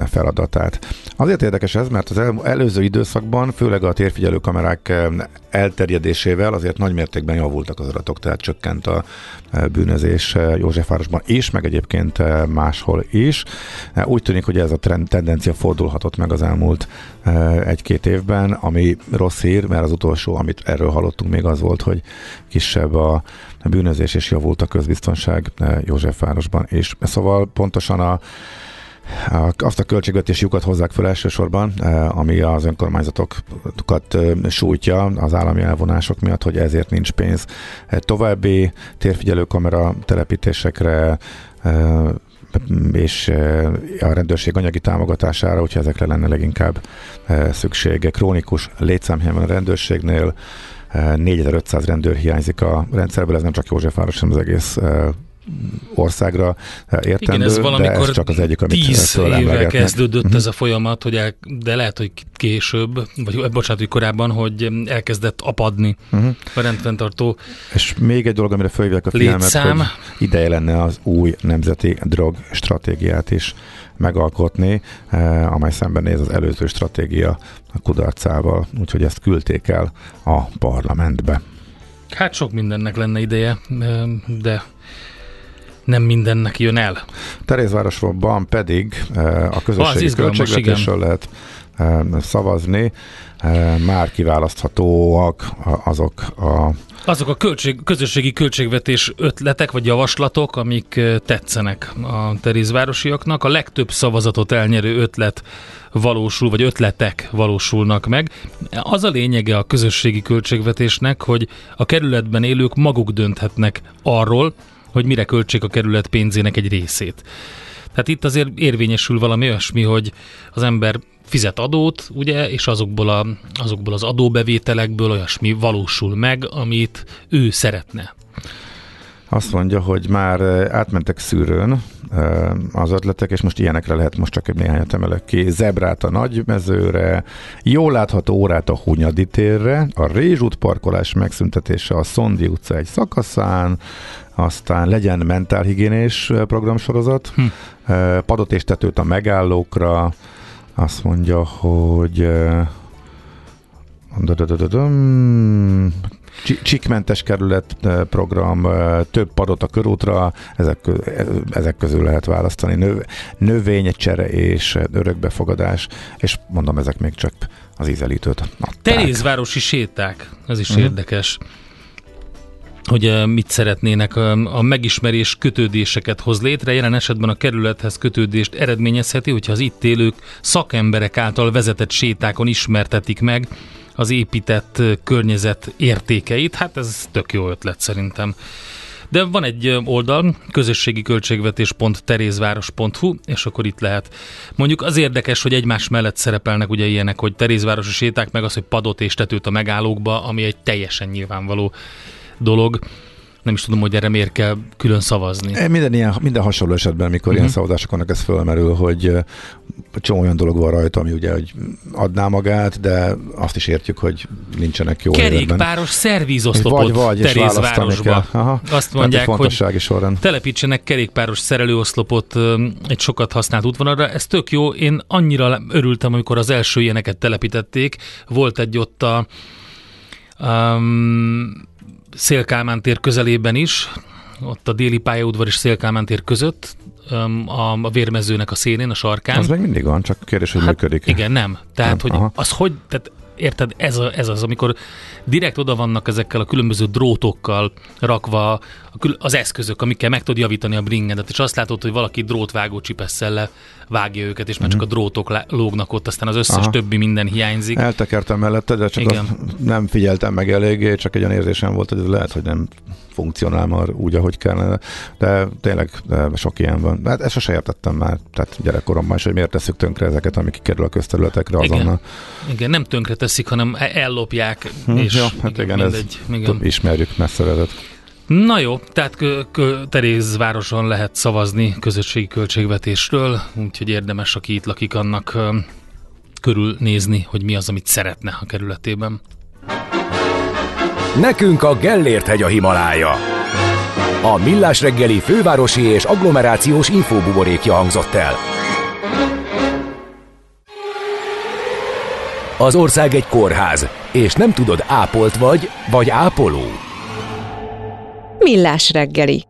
feladatát. Azért érdekes ez, mert az előző időszakban, főleg a térfigyelő kamerák elterjedésével azért nagymértékben javultak az adatok, tehát csökkent a bűnözés Józsefvárosban is, meg egyébként máshol is. Úgy tűnik, hogy ez a trend, tendencia fordulhatott meg az elmúlt egy-két évben, ami rossz hír, mert az utolsó, amit erről hallottunk, még az volt, hogy kisebb a bűnözés és javult a közbiztonság Józsefvárosban is. Szóval pontosan a azt a költségvetési lyukat hozzák föl elsősorban, ami az önkormányzatokat sújtja az állami elvonások miatt, hogy ezért nincs pénz. További térfigyelőkamera telepítésekre és a rendőrség anyagi támogatására, úgyhogy ezekre lenne leginkább szükség. Krónikus létszámhiány van a rendőrségnél, négyezer-ötszáz rendőr hiányzik a rendszerből, ez nem csak Józsefváros, hanem az egész országra értendő, igen, ez valamikor de ez csak az egyik, amit tíz éve emlegetnek. Kezdődött uh-huh. ez a folyamat, hogy el, de lehet, hogy később, vagy bocsánat, hogy korábban, hogy elkezdett apadni uh-huh. a rendfenntartó. És még egy dolog, amire felhívják a figyelmet, hogy ideje lenne az új nemzeti drog stratégiát is megalkotni, amely szembenéz az előző stratégia kudarcával, úgyhogy ezt küldték el a parlamentbe. Hát sok mindennek lenne ideje, de nem mindennek jön el. Terézvárosban pedig a közösségi költségvetésről lehet szavazni. Már kiválaszthatóak azok a... Azok a költség, közösségi költségvetés ötletek vagy javaslatok, amik tetszenek a terézvárosiaknak. A legtöbb szavazatot elnyerő ötlet valósul, vagy ötletek valósulnak meg. Az a lényege a közösségi költségvetésnek, hogy a kerületben élők maguk dönthetnek arról, hogy mire költsék a kerület pénzének egy részét. Tehát itt azért érvényesül valami olyasmi, hogy az ember fizet adót, ugye, és azokból, a, azokból az adóbevételekből olyasmi valósul meg, amit ő szeretne. Azt mondja, hogy már átmentek szűrőn az ötletek, és most ilyenekre lehet, most csak egy néhányat emelek ki. Zebrát a Nagymezőre, jól látható órát a Hunyadi térre, a Rézsút parkolás megszüntetése a Szondi utca egy szakaszán, aztán legyen mentálhigiénés programsorozat, hm. padot és tetőt a megállókra, azt mondja, hogy csíkmentes kerület program, több padot a körútra, ezek, ezek közül lehet választani, Növ, növénycsere és örökbefogadás, és mondom, ezek még csak az ízelítőt adták. Terézvárosi séták, ez is mm. érdekes, hogy mit szeretnének. A megismerés kötődéseket hoz létre, jelen esetben a kerülethez kötődést eredményezheti, hogyha az itt élők szakemberek által vezetett sétákon ismertetik meg az épített környezet értékeit. Hát ez tök jó ötlet szerintem. De van egy oldal, közösségiköltségvetés pont terézváros pont hu, és akkor itt lehet. Mondjuk az érdekes, hogy egymás mellett szerepelnek ugye ilyenek, hogy terézvárosi séták, meg az, hogy padot és tetőt a megállókba, ami egy teljesen nyilvánvaló dolog. Nem is tudom, hogy erre miért kell külön szavazni. Minden, ilyen, minden hasonló esetben, amikor uh-huh. ilyen szavazások vannak, ez fölmerül, hogy csomó olyan dolog van rajta, ami ugye hogy adná magát, de azt is értjük, hogy nincsenek jó helyzetben. Kerékpáros szervízoszlopot Terézvárosba. Azt mondják, hogy telepítsenek kerékpáros szerelőoszlopot egy sokat használt útvonalra. Ez tök jó. Én annyira örültem, amikor az első ilyeneket telepítették. Volt egy ott a... Um, Szél-Kálmán tér közelében is, ott a déli pályaudvar és Szél-Kálmán tér között, a vérmezőnek a szélén, a sarkán. Az meg mindig van, csak kérdés, hogy hát működik. Igen, nem. Tehát, nem, hogy aha. az hogy, tehát érted, ez, a, ez az, amikor direkt oda vannak ezekkel a különböző drótokkal rakva az eszközök, amikkel meg tud javítani a bringedet, és azt látod, hogy valaki drótvágó csipesszel le vágja őket, és már mm-hmm. csak a drótok lógnak ott, aztán az összes aha. többi minden hiányzik. Eltekertem mellette, de csak nem figyeltem meg eléggé, csak egy olyan érzésem volt, hogy ez lehet, hogy nem funkcionál már úgy, ahogy kellene, de tényleg de sok ilyen van. Hát ezt sose értettem már, tehát gyerekkoromban is, hogy miért tesszük tönkre ezeket, amik kikerül a közterületekre azonnal. Igen, igen, nem tönkre teszik, hanem ellopják, hm, és jó, hát igen, igen, mindegy, ez igen. ismerjük messzevezet. Na jó, tehát k- k- Terézvároson lehet szavazni közösségi költségvetésről, úgyhogy érdemes, aki itt lakik, annak uh, körülnézni, hogy mi az, amit szeretne a kerületében. Nekünk a Gellért-hegy a Himalája. A Millás Reggeli fővárosi és agglomerációs infóbuborékja hangzott el. Az ország egy kórház, és nem tudod, ápolt vagy, vagy ápoló. Millás reggeli.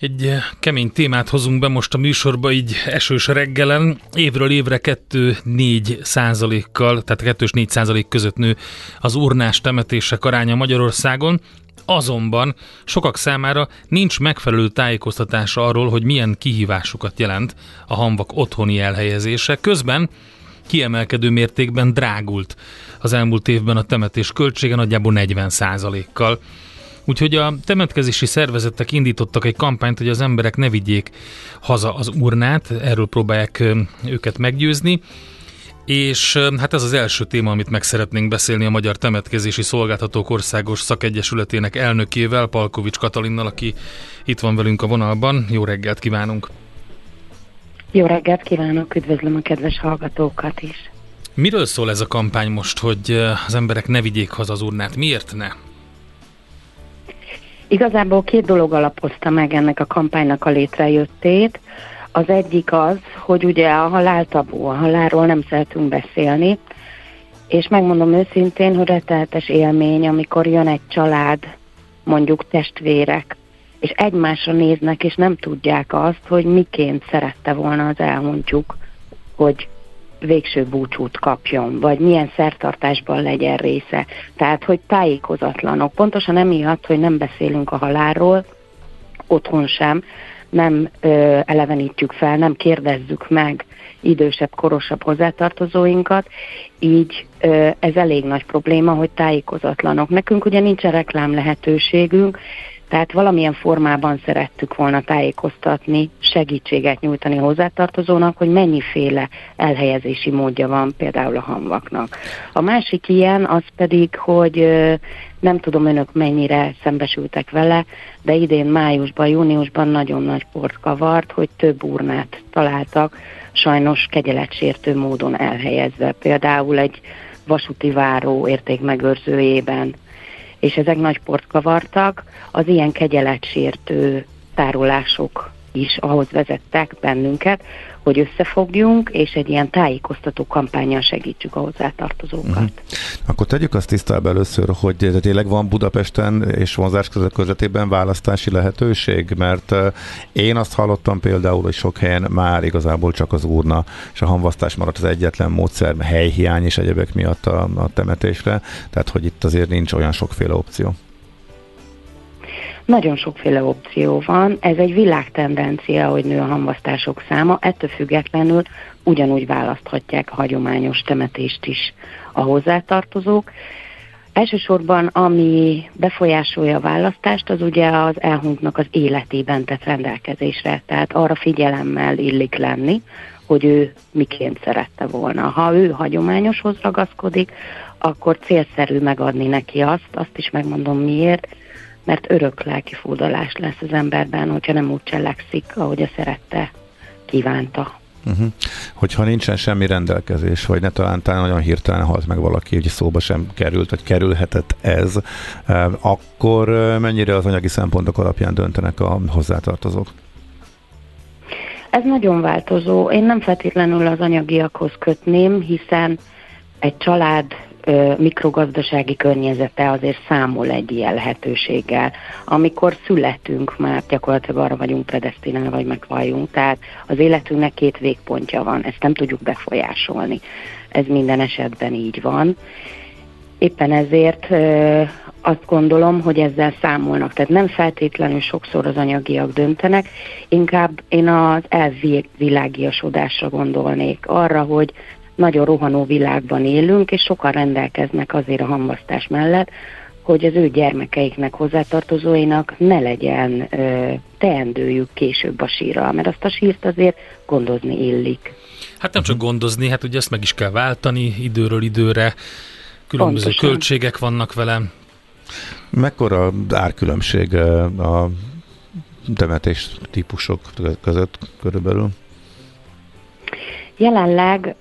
Egy kemény témát hozunk be most a műsorba, így esős reggelen. Évről évre kettő-négy százalékkal, tehát kettő és négy százalék között nő az urnás temetések aránya Magyarországon, azonban sokak számára nincs megfelelő tájékoztatás arról, hogy milyen kihívásokat jelent a hamvak otthoni elhelyezése. Közben kiemelkedő mértékben drágult az elmúlt évben a temetés költsége, nagyjából negyven százalékkal. Úgyhogy a temetkezési szervezetek indítottak egy kampányt, hogy az emberek ne vigyék haza az urnát, erről próbálják őket meggyőzni. És hát ez az első téma, amit meg szeretnénk beszélni a Magyar Temetkezési Szolgáltatók Országos Szakegyesületének elnökével, Palkovics Katalinnal, aki itt van velünk a vonalban. Jó reggelt kívánunk! Jó reggelt kívánok! Üdvözlöm a kedves hallgatókat is! Miről szól ez a kampány most, hogy az emberek ne vigyék haza az urnát? Miért ne? Igazából két dolog alapozta meg ennek a kampánynak a létrejöttét. Az egyik az, hogy ugye a halál tabú, a halálról nem szeretünk beszélni, és megmondom őszintén, hogy rettenetes élmény, amikor jön egy család, mondjuk testvérek, és egymásra néznek, és nem tudják azt, hogy miként szerette volna az elhunytjuk, hogy végső búcsút kapjon, vagy milyen szertartásban legyen része. Tehát, hogy tájékozatlanok. Pontosan emiatt, hogy nem beszélünk a halálról, otthon sem, nem ö, elevenítjük fel, nem kérdezzük meg idősebb, korosabb hozzátartozóinkat, így ö, ez elég nagy probléma, hogy tájékozatlanok. Nekünk ugye nincsen reklám lehetőségünk, tehát valamilyen formában szerettük volna tájékoztatni, segítséget nyújtani hozzátartozónak, hogy mennyiféle elhelyezési módja van például a hamvaknak. A másik ilyen az pedig, hogy ö, nem tudom önök mennyire szembesültek vele, de idén májusban, júniusban nagyon nagy port kavart, hogy több urnát találtak, sajnos kegyeletsértő módon elhelyezve, például egy vasúti váró értékmegőrzőjében, és ezek nagy port kavartak, az ilyen kegyeletsértő tárolások is ahhoz vezettek bennünket, hogy összefogjunk, és egy ilyen tájékoztató kampánnyal segítsük a hozzátartozókat. Uh-huh. Akkor tegyük azt tisztába először, hogy tényleg van Budapesten és vonzás közvetében választási lehetőség, mert én azt hallottam például, hogy sok helyen már igazából csak az urna és a hamvasztás maradt az egyetlen módszer, helyhiány és egyebek miatt a, a temetésre, tehát hogy itt azért nincs olyan sokféle opció. Nagyon sokféle opció van, ez egy világtendencia, hogy nő a hamvasztások száma, ettől függetlenül ugyanúgy választhatják a hagyományos temetést is a hozzátartozók. Elsősorban, ami befolyásolja a választást, az ugye az elhunytnak az életében tett rendelkezésre, tehát arra figyelemmel illik lenni, hogy ő miként szerette volna. Ha ő hagyományoshoz ragaszkodik, akkor célszerű megadni neki azt, azt is megmondom miért, mert örök lelki fúdalás lesz az emberben, hogyha nem úgy cselekszik, ahogy a szerette kívánta. Uh-huh. Hogyha nincsen semmi rendelkezés, vagy ne talán, talán nagyon hirtelen halt meg valaki, hogy szóba sem került, vagy kerülhetett ez, akkor mennyire az anyagi szempontok alapján döntenek a hozzátartozók? Ez nagyon változó. Én nem feltétlenül az anyagiakhoz kötném, hiszen egy család mikrogazdasági környezete azért számol egy ilyen lehetőséggel. Amikor születünk, már gyakorlatilag arra vagyunk predesztinálva, vagy meghalljunk, tehát az életünknek két végpontja van, ezt nem tudjuk befolyásolni. Ez minden esetben így van. Éppen ezért azt gondolom, hogy ezzel számolnak. Tehát nem feltétlenül sokszor az anyagiak döntenek, inkább én az elvilágiasodásra gondolnék, arra, hogy nagyon rohanó világban élünk, és sokan rendelkeznek azért a hamvasztás mellett, hogy az ő gyermekeiknek, hozzátartozóinak ne legyen ö, teendőjük később a sírral, mert azt a sírt azért gondozni illik. Hát nem csak gondozni, hát ugye ezt meg is kell váltani időről időre, különböző pontosan költségek vannak vele. Mekkora árkülönbség a temetés típusok között körülbelül? Jelenleg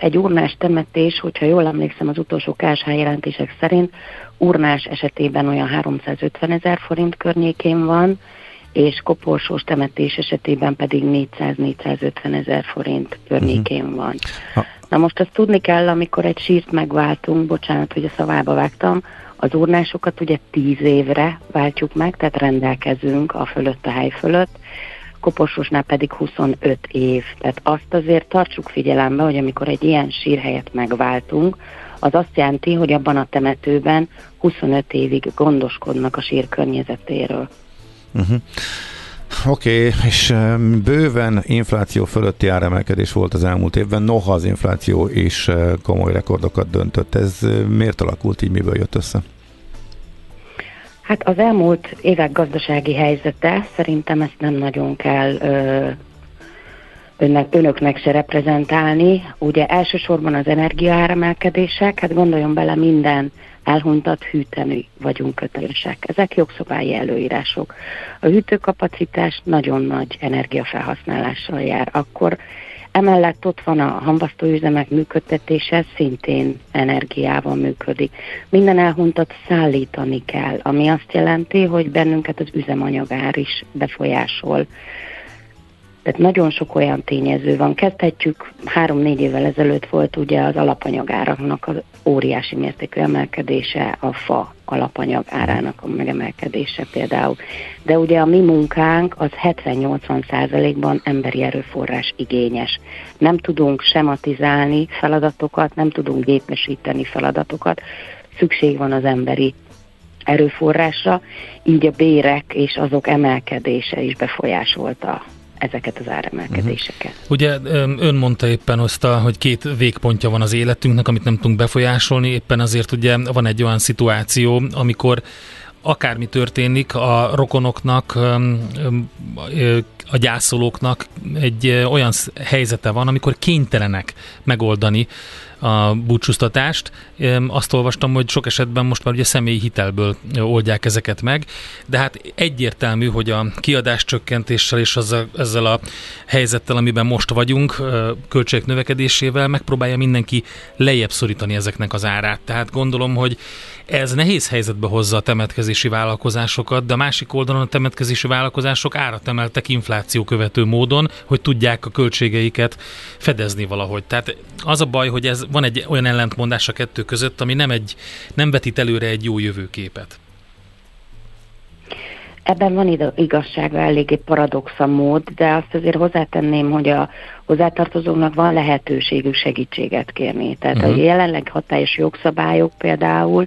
egy urnás temetés, hogyha jól emlékszem az utolsó ká es há jelentések szerint, urnás esetében olyan háromszázötven ezer forint környékén van, és koporsós temetés esetében pedig négyszáz-négyszázötven ezer forint környékén uh-huh. van. Na most azt tudni kell, amikor egy sírt megváltunk, bocsánat, hogy a szavába vágtam, az urnásokat ugye tíz évre váltjuk meg, tehát rendelkezünk a fölött, a hely fölött, koporsósnál pedig huszonöt év. Tehát azt azért tartsuk figyelembe, hogy amikor egy ilyen sírhelyet megváltunk, az azt jelenti, hogy abban a temetőben huszonöt évig gondoskodnak a sír környezetéről. Uh-huh. Oké, okay, és bőven infláció fölötti áremelkedés volt az elmúlt évben, noha az infláció is komoly rekordokat döntött. Ez miért alakult így, miből jött össze? Hát az elmúlt évek gazdasági helyzete, szerintem ezt nem nagyon kell ö, önnek, önöknek se reprezentálni. Ugye elsősorban az energiaáremelkedések, hát gondoljon bele, minden elhunytat hűteni vagyunk kötelesek. Ezek jogszabályi előírások. A hűtőkapacitás nagyon nagy energiafelhasználással jár. Akkor emellett ott van a hamvasztóüzemek működtetése, szintén energiával működik. Minden elhunytat szállítani kell, ami azt jelenti, hogy bennünket az üzemanyagár is befolyásol. Tehát nagyon sok olyan tényező van. Kezdhetjük, három-négy évvel ezelőtt volt ugye az alapanyagáraknak az óriási mértékű emelkedése, a fa alapanyag árának a megemelkedése például. De ugye a mi munkánk az hetven-nyolcvan százalékban emberi erőforrás igényes. Nem tudunk sematizálni feladatokat, nem tudunk gépesíteni feladatokat. Szükség van az emberi erőforrásra, így a bérek és azok emelkedése is befolyásolta ezeket az áremelkedéseket. Uh-huh. Ugye ön mondta éppen azt, hogy két végpontja van az életünknek, amit nem tudunk befolyásolni, éppen azért ugye van egy olyan szituáció, amikor akármi történik, a rokonoknak, a gyászolóknak egy olyan helyzete van, amikor kénytelenek megoldani a búcsúztatást. Azt olvastam, hogy sok esetben most már ugye személyi hitelből oldják ezeket meg, de hát egyértelmű, hogy a kiadás csökkentéssel és azzal, ezzel a helyzettel, amiben most vagyunk, költségek növekedésével megpróbálja mindenki lejjebb szorítani ezeknek az árát. Tehát gondolom, hogy ez nehéz helyzetbe hozza a temetkezési vállalkozásokat, de a másik oldalon a temetkezési vállalkozások árat emeltek infláció követő módon, hogy tudják a költségeiket fedezni valahogy. Tehát az a baj, hogy ez van egy olyan ellentmondás a kettő között, ami nem, egy, nem vetít előre egy jó jövőképet. Ebben van igazsága, eléggé paradox a mód, de azt azért hozzátenném, hogy a hozzátartozóknak van lehetőségű segítséget kérni. Tehát uh-huh. a jelenleg hatályos jogszabályok például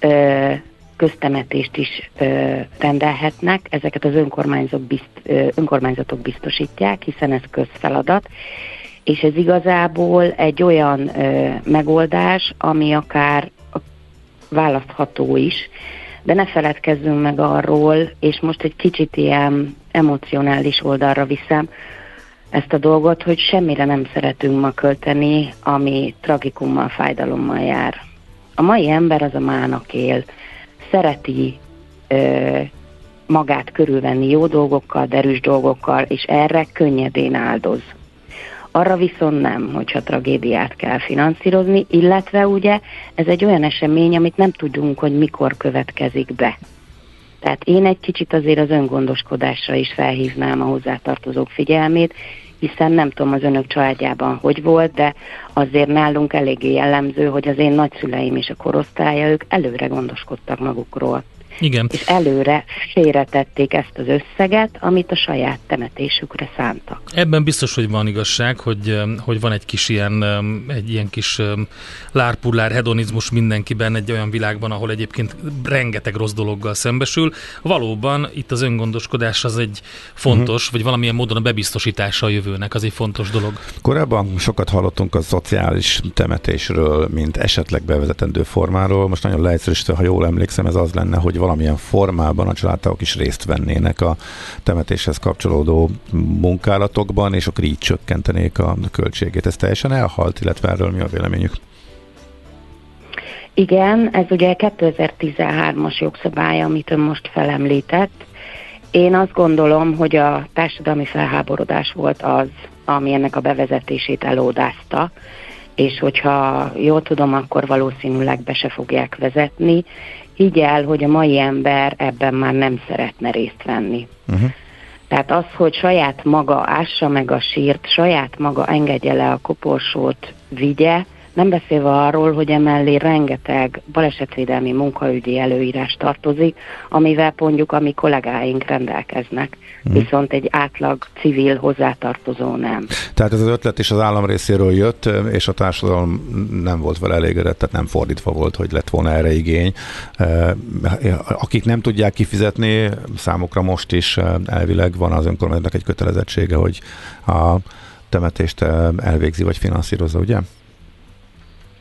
ö, köztemetést is ö, rendelhetnek, ezeket az önkormányzatok, bizt, ö, önkormányzatok biztosítják, hiszen ez közfeladat, és ez igazából egy olyan ö, megoldás, ami akár választható is, de ne feledkezzünk meg arról, és most egy kicsit ilyen emocionális oldalra viszem ezt a dolgot, hogy semmire nem szeretünk ma költeni, ami tragikummal, fájdalommal jár. A mai ember az a mának él, szereti ö, magát körülvenni jó dolgokkal, derűs dolgokkal, és erre könnyedén áldoz. Arra viszont nem, hogyha tragédiát kell finanszírozni, illetve ugye ez egy olyan esemény, amit nem tudunk, hogy mikor következik be. Tehát én egy kicsit azért az öngondoskodásra is felhívnám a hozzátartozók figyelmét, hiszen nem tudom az önök családjában hogy volt, de azért nálunk eléggé jellemző, hogy az én nagyszüleim és a korosztálya, ők előre gondoskodtak magukról. Igen. És előre félretették ezt az összeget, amit a saját temetésükre szántak. Ebben biztos, hogy van igazság, hogy, hogy van egy kis ilyen, egy ilyen kis lárpullár hedonizmus mindenkiben egy olyan világban, ahol egyébként rengeteg rossz dologgal szembesül. Valóban itt az öngondoskodás az egy fontos, uh-huh. vagy valamilyen módon a bebiztosítása a jövőnek, az egy fontos dolog. Korábban sokat hallottunk a szociális temetésről, mint esetleg bevezetendő formáról. Most nagyon leegyszerűsítve, ha jól emlékszem, ez az lenne, hogy valamilyen formában a családtagok is részt vennének a temetéshez kapcsolódó munkálatokban, és akkor így csökkentenék a költségét. Ez teljesen elhalt, illetve erről mi a véleményük? Igen, ez ugye kétezer-tizenhármas jogszabály, amit ön most felemlített. Én azt gondolom, hogy a társadalmi felháborodás volt az, ami ennek a bevezetését elódázta, és hogyha jól tudom, akkor valószínűleg be se fogják vezetni. Higgy el, hogy a mai ember ebben már nem szeretne részt venni. Uh-huh. Tehát az, hogy saját maga ássa meg a sírt, saját maga engedje le a koporsót, vigye, nem beszélve arról, hogy emellé rengeteg balesetvédelmi munkaügyi előírás tartozik, amivel mondjuk a mi kollégáink rendelkeznek, hmm. viszont egy átlag civil hozzátartozó nem. Tehát ez az ötlet is az állam részéről jött, és a társadalom nem volt vele elégedett, tehát nem fordítva volt, hogy lett volna erre igény. Akik nem tudják kifizetni, számukra most is elvileg van az önkormányzatnak egy kötelezettsége, hogy a temetést elvégzi vagy finanszírozza, ugye?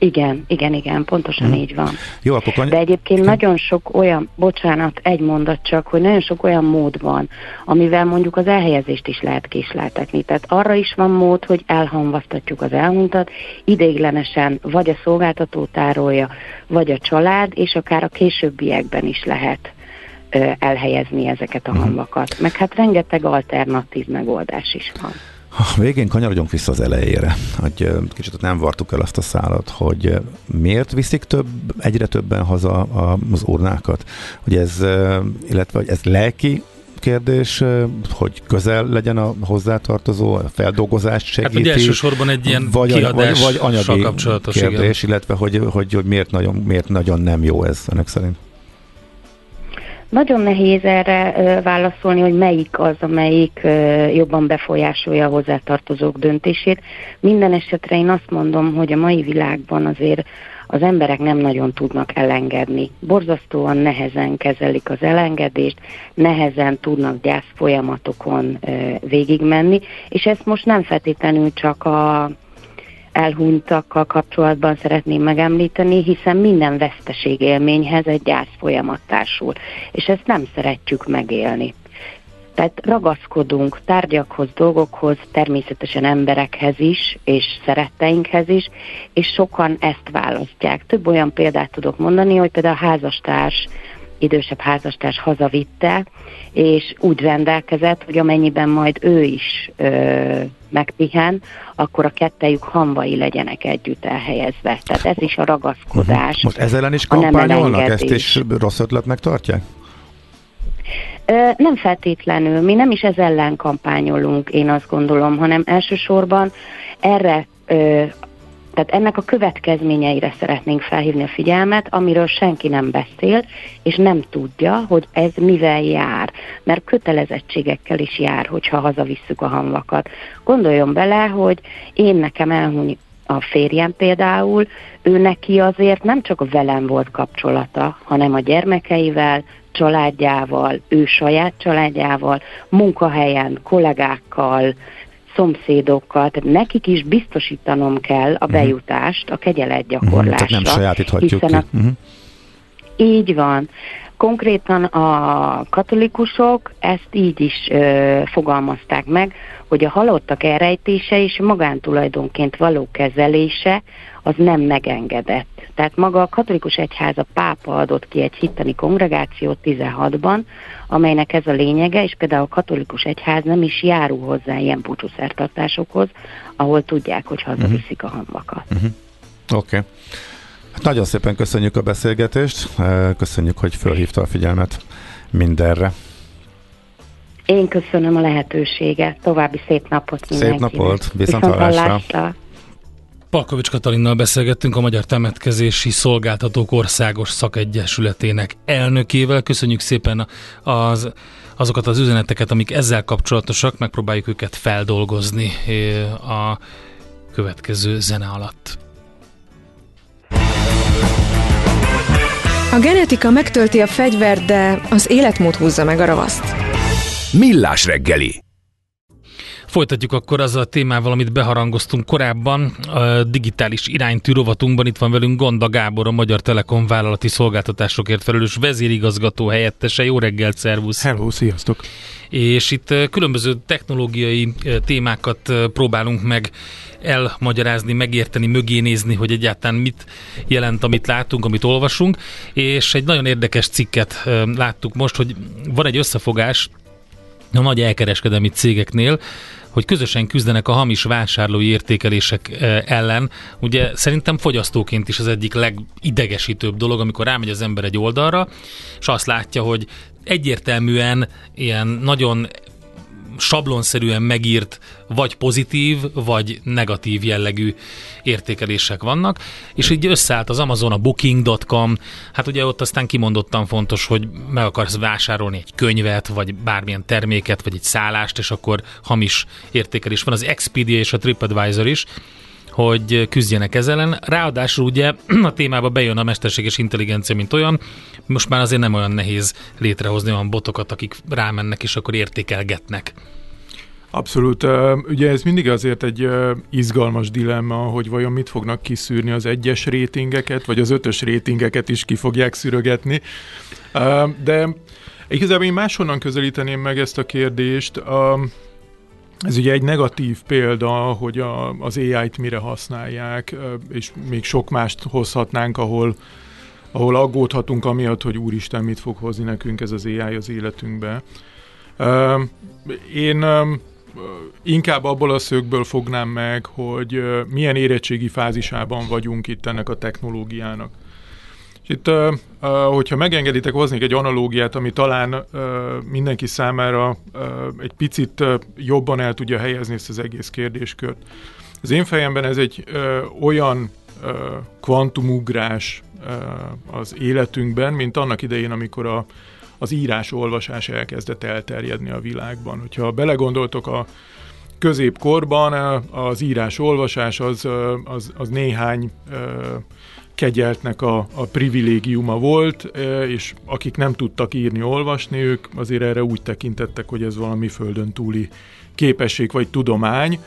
Igen, igen, igen, pontosan hmm. így van. Jó, akkor kony... De egyébként igen. nagyon sok olyan, bocsánat, egy mondat csak, hogy nagyon sok olyan mód van, amivel mondjuk az elhelyezést is lehet késleltetni. Tehát arra is van mód, hogy elhamvasztatjuk az elhunytat, ideiglenesen vagy a szolgáltató tárolja, vagy a család, és akár a későbbiekben is lehet ö, elhelyezni ezeket a hamvakat. Meg hát rengeteg alternatív megoldás is van. Végén kanyarodjunk vissza az elejére, hogy kicsit nem vartuk el azt a szálat, hogy miért viszik több, egyre többen haza az urnákat, hogy ez, illetve hogy ez lelki kérdés, hogy közel legyen a hozzátartozó, a feldolgozást segíti. Hát ugye elsősorban egy ilyen vagy, kiadás, vagy, vagy anyagi kérdés, igen. illetve hogy, hogy, hogy miért, nagyon, miért nagyon nem jó ez önök szerint? Nagyon nehéz erre ö, válaszolni, hogy melyik az, amelyik ö, jobban befolyásolja a hozzátartozók döntését. Minden esetre én azt mondom, hogy a mai világban azért az emberek nem nagyon tudnak elengedni. Borzasztóan nehezen kezelik az elengedést, nehezen tudnak gyász folyamatokon ö, végigmenni, és ezt most nem feltétlenül csak a... elhunytakkal kapcsolatban szeretném megemlíteni, hiszen minden veszteségélményhez egy gyász folyamat társul, és ezt nem szeretjük megélni. Tehát ragaszkodunk tárgyakhoz, dolgokhoz, természetesen emberekhez is, és szeretteinkhez is, és sokan ezt választják. Több olyan példát tudok mondani, hogy például a házastárs, idősebb házastárs hazavitte, és úgy rendelkezett, hogy amennyiben majd ő is ö, megpihen, akkor a kettejük hamvai legyenek együtt elhelyezve. Tehát ez is a ragaszkodás. Most ez ellen is kampányolnak, ezt is rossz ötletnek tartják? Ö, nem feltétlenül. Mi nem is ez ellen kampányolunk, én azt gondolom, hanem elsősorban erre... Ö, Tehát ennek a következményeire szeretnénk felhívni a figyelmet, amiről senki nem beszél, és nem tudja, hogy ez mivel jár. Mert kötelezettségekkel is jár, hogyha hazavisszük a hamvakat. Gondoljon bele, hogy én nekem elhuny a férjem például, ő neki azért nem csak velem volt kapcsolata, hanem a gyermekeivel, családjával, ő saját családjával, munkahelyen, kollégákkal, szomszédokkal, tehát nekik is biztosítanom kell a bejutást, a kegyelet gyakorlásra. Tehát nem sajátíthatjuk ki. A... Uh-huh. Így van. Konkrétan a katolikusok ezt így is ö, fogalmazták meg, hogy a halottak elrejtése és magántulajdonként való kezelése az nem megengedett. Tehát maga a katolikus egyház, a pápa adott ki egy hittani kongregációt tizenhatban, amelynek ez a lényege, és például a katolikus egyház nem is járul hozzá ilyen búcsúszertartásokhoz, ahol tudják, hogy hazaviszik uh-huh. a hamvakat. Uh-huh. Oké. Okay. Nagyon szépen köszönjük a beszélgetést, köszönjük, hogy fölhívta a figyelmet mindenre. Én köszönöm a lehetőséget, további szép napot mindenkinek. Szép napot, viszont hallásra. Palkovics Katalinnal beszélgettünk, a Magyar Temetkezési Szolgáltatók Országos Szakegyesületének elnökével. Köszönjük szépen az, azokat az üzeneteket, amik ezzel kapcsolatosak, megpróbáljuk őket feldolgozni a következő zene alatt. A genetika megtölti a fegyvert, de az életmód húzza meg a ravaszt. Millás reggeli. Folytatjuk akkor azzal a témával, amit beharangoztunk korábban. A digitális iránytű rovatunkban itt van velünk Gonda Gábor, a Magyar Telekom vállalati szolgáltatásokért felelős vezérigazgató helyettese. Jó reggelt, szervusz! Hello, sziasztok! És itt különböző technológiai témákat próbálunk meg elmagyarázni, megérteni, mögé nézni, hogy egyáltalán mit jelent, amit látunk, amit olvasunk. És egy nagyon érdekes cikket láttuk most, hogy van egy összefogás a nagy elkereskedelmi cégeknél, hogy közösen küzdenek a hamis vásárlói értékelések ellen. Ugye szerintem fogyasztóként is az egyik legidegesítőbb dolog, amikor rámegy az ember egy oldalra, és azt látja, hogy egyértelműen ilyen nagyon sablonszerűen megírt vagy pozitív, vagy negatív jellegű értékelések vannak, és így összeállt az Amazon, a booking dot com, hát ugye ott aztán kimondottan fontos, hogy meg akarsz vásárolni egy könyvet, vagy bármilyen terméket, vagy egy szállást, és akkor hamis értékelés van. Az Expedia és a TripAdvisor is, hogy küzdjenek ez ellen. Ráadásul ugye a témába bejön a mesterséges intelligencia, mint olyan. Most már azért nem olyan nehéz létrehozni olyan botokat, akik rámennek, és akkor értékelgetnek. Abszolút. Ugye ez mindig azért egy izgalmas dilemma, hogy vajon mit fognak kiszűrni, az egyes rétingeket, vagy az ötös rétingeket is ki fogják szűrögetni. De igazából én máshonnan közelíteném meg ezt a kérdést. Ez ugye egy negatív példa, hogy a, az á í-t mire használják, és még sok mást hozhatnánk, ahol, ahol aggódhatunk amiatt, hogy úristen, mit fog hozni nekünk ez az á í az életünkbe. Én inkább abból a szögből fognám meg, hogy milyen érettségi fázisában vagyunk itt ennek a technológiának. És itt, hogyha megengeditek, hoznék egy analógiát, ami talán mindenki számára egy picit jobban el tudja helyezni ezt az egész kérdéskört. Az én fejemben ez egy olyan kvantumugrás az életünkben, mint annak idején, amikor a az írás-olvasás elkezdett elterjedni a világban. Hogyha belegondoltok, a középkorban az írás-olvasás az, az, az néhány kegyeltnek a, a privilégiuma volt, és akik nem tudtak írni, olvasni, ők azért erre úgy tekintettek, hogy ez valami földön túli képesség vagy tudomány.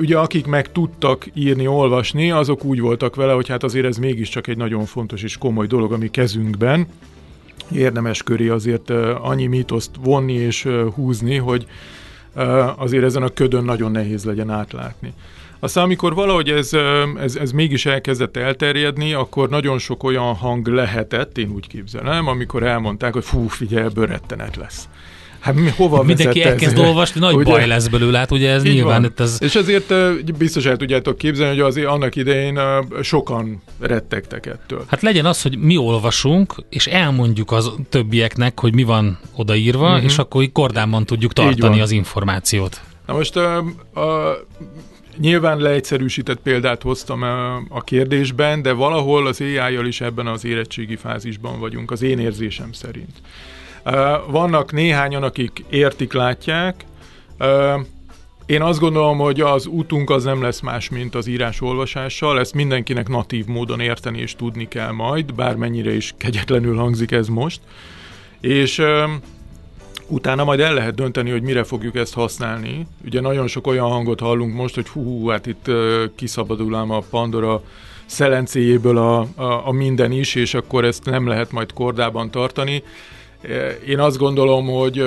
Ugye akik meg tudtak írni, olvasni, azok úgy voltak vele, hogy hát azért ez mégiscsak egy nagyon fontos és komoly dolog, ami kezünkben, érdemes köré azért annyi mítoszt vonni és húzni, hogy azért ezen a ködön nagyon nehéz legyen átlátni. Aztán amikor valahogy ez, ez, ez mégis elkezdett elterjedni, akkor nagyon sok olyan hang lehetett, én úgy képzelem, amikor elmondták, hogy fú, figyelj, ebből rettenet lesz. Hát mi, hova mindenki elkezd ez? Olvasni, nagy ugye? Baj lesz belőle, hát ugye ez így nyilván itt az... És azért biztos el tudjátok képzelni, hogy azért annak idején sokan rettegtek ettől. Hát legyen az, hogy mi olvasunk, és elmondjuk az többieknek, hogy mi van odaírva, uh-huh. és akkor kordában tudjuk tartani az információt. Na most a, a, nyilván leegyszerűsített példát hoztam a, a kérdésben, de valahol az á í-jal is ebben az érettségi fázisban vagyunk, az én érzésem szerint. Vannak néhányan, akik értik, látják. Én azt gondolom, hogy az útunk az nem lesz más, mint az írás-olvasással. Ezt mindenkinek natív módon érteni és tudni kell majd, bármennyire is kegyetlenül hangzik ez most. És utána majd el lehet dönteni, hogy mire fogjuk ezt használni. Ugye nagyon sok olyan hangot hallunk most, hogy hú, hát itt kiszabadulám a Pandora szelencéjéből a, a, a minden is, és akkor ezt nem lehet majd kordában tartani. Én azt gondolom, hogy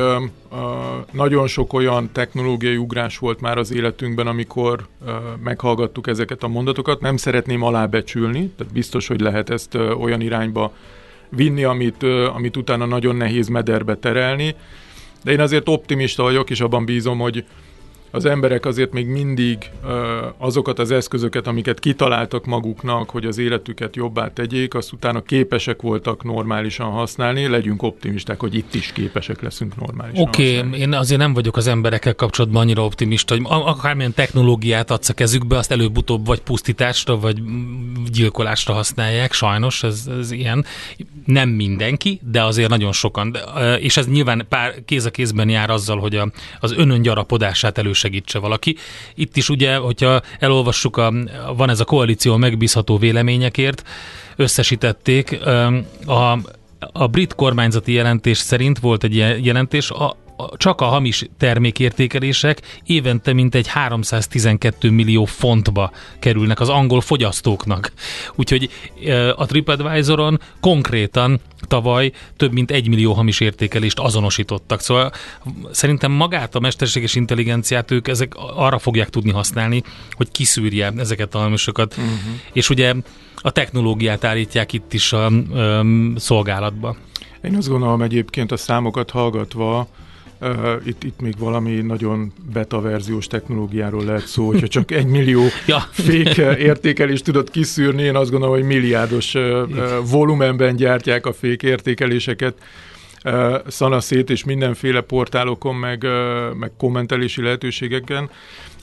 nagyon sok olyan technológiai ugrás volt már az életünkben, amikor meghallgattuk ezeket a mondatokat. Nem szeretném alábecsülni, tehát biztos, hogy lehet ezt olyan irányba vinni, amit, amit utána nagyon nehéz mederbe terelni. De én azért optimista vagyok, és abban bízom, hogy az emberek azért még mindig azokat az eszközöket, amiket kitaláltak maguknak, hogy az életüket jobbá tegyék, azt utána képesek voltak normálisan használni. Legyünk optimisták, hogy itt is képesek leszünk normálisan Oké, okay, én azért nem vagyok az emberekkel kapcsolatban annyira optimista, hogy akármilyen technológiát adsz a kezükbe, azt előbb-utóbb vagy pusztításra, vagy gyilkolásra használják. Sajnos ez, ez ilyen. Nem mindenki, de azért nagyon sokan. És ez nyilván pár kéz a kézben jár azzal, hogy a, az önöngyarapodását elősegítse valaki. Itt is ugye, hogyha elolvassuk, a, van ez a koalíció megbízható véleményekért, összesítették. A, a brit kormányzati jelentés szerint volt egy ilyen jelentés, a, a, csak a hamis termékértékelések évente mintegy háromszáztizenkettő millió fontba kerülnek az angol fogyasztóknak. Úgyhogy a TripAdvisoron konkrétan tavaly több mint egy millió hamis értékelést azonosítottak. Szóval szerintem magát a mesterséges intelligenciát ők ezek arra fogják tudni használni, hogy kiszűrje ezeket a hamisokat. Uh-huh. És ugye a technológiát állítják itt is a um, szolgálatba. Én azt gondolom egyébként a számokat hallgatva, Uh, itt, itt még valami nagyon beta verziós technológiáról lehet szó, hogyha csak egy millió ja. fék értékelést tudod kiszűrni, én azt gondolom, hogy milliárdos uh, volumenben gyártják a fék értékeléseket uh, szanaszét és mindenféle portálokon, meg, uh, meg kommentelési lehetőségeken.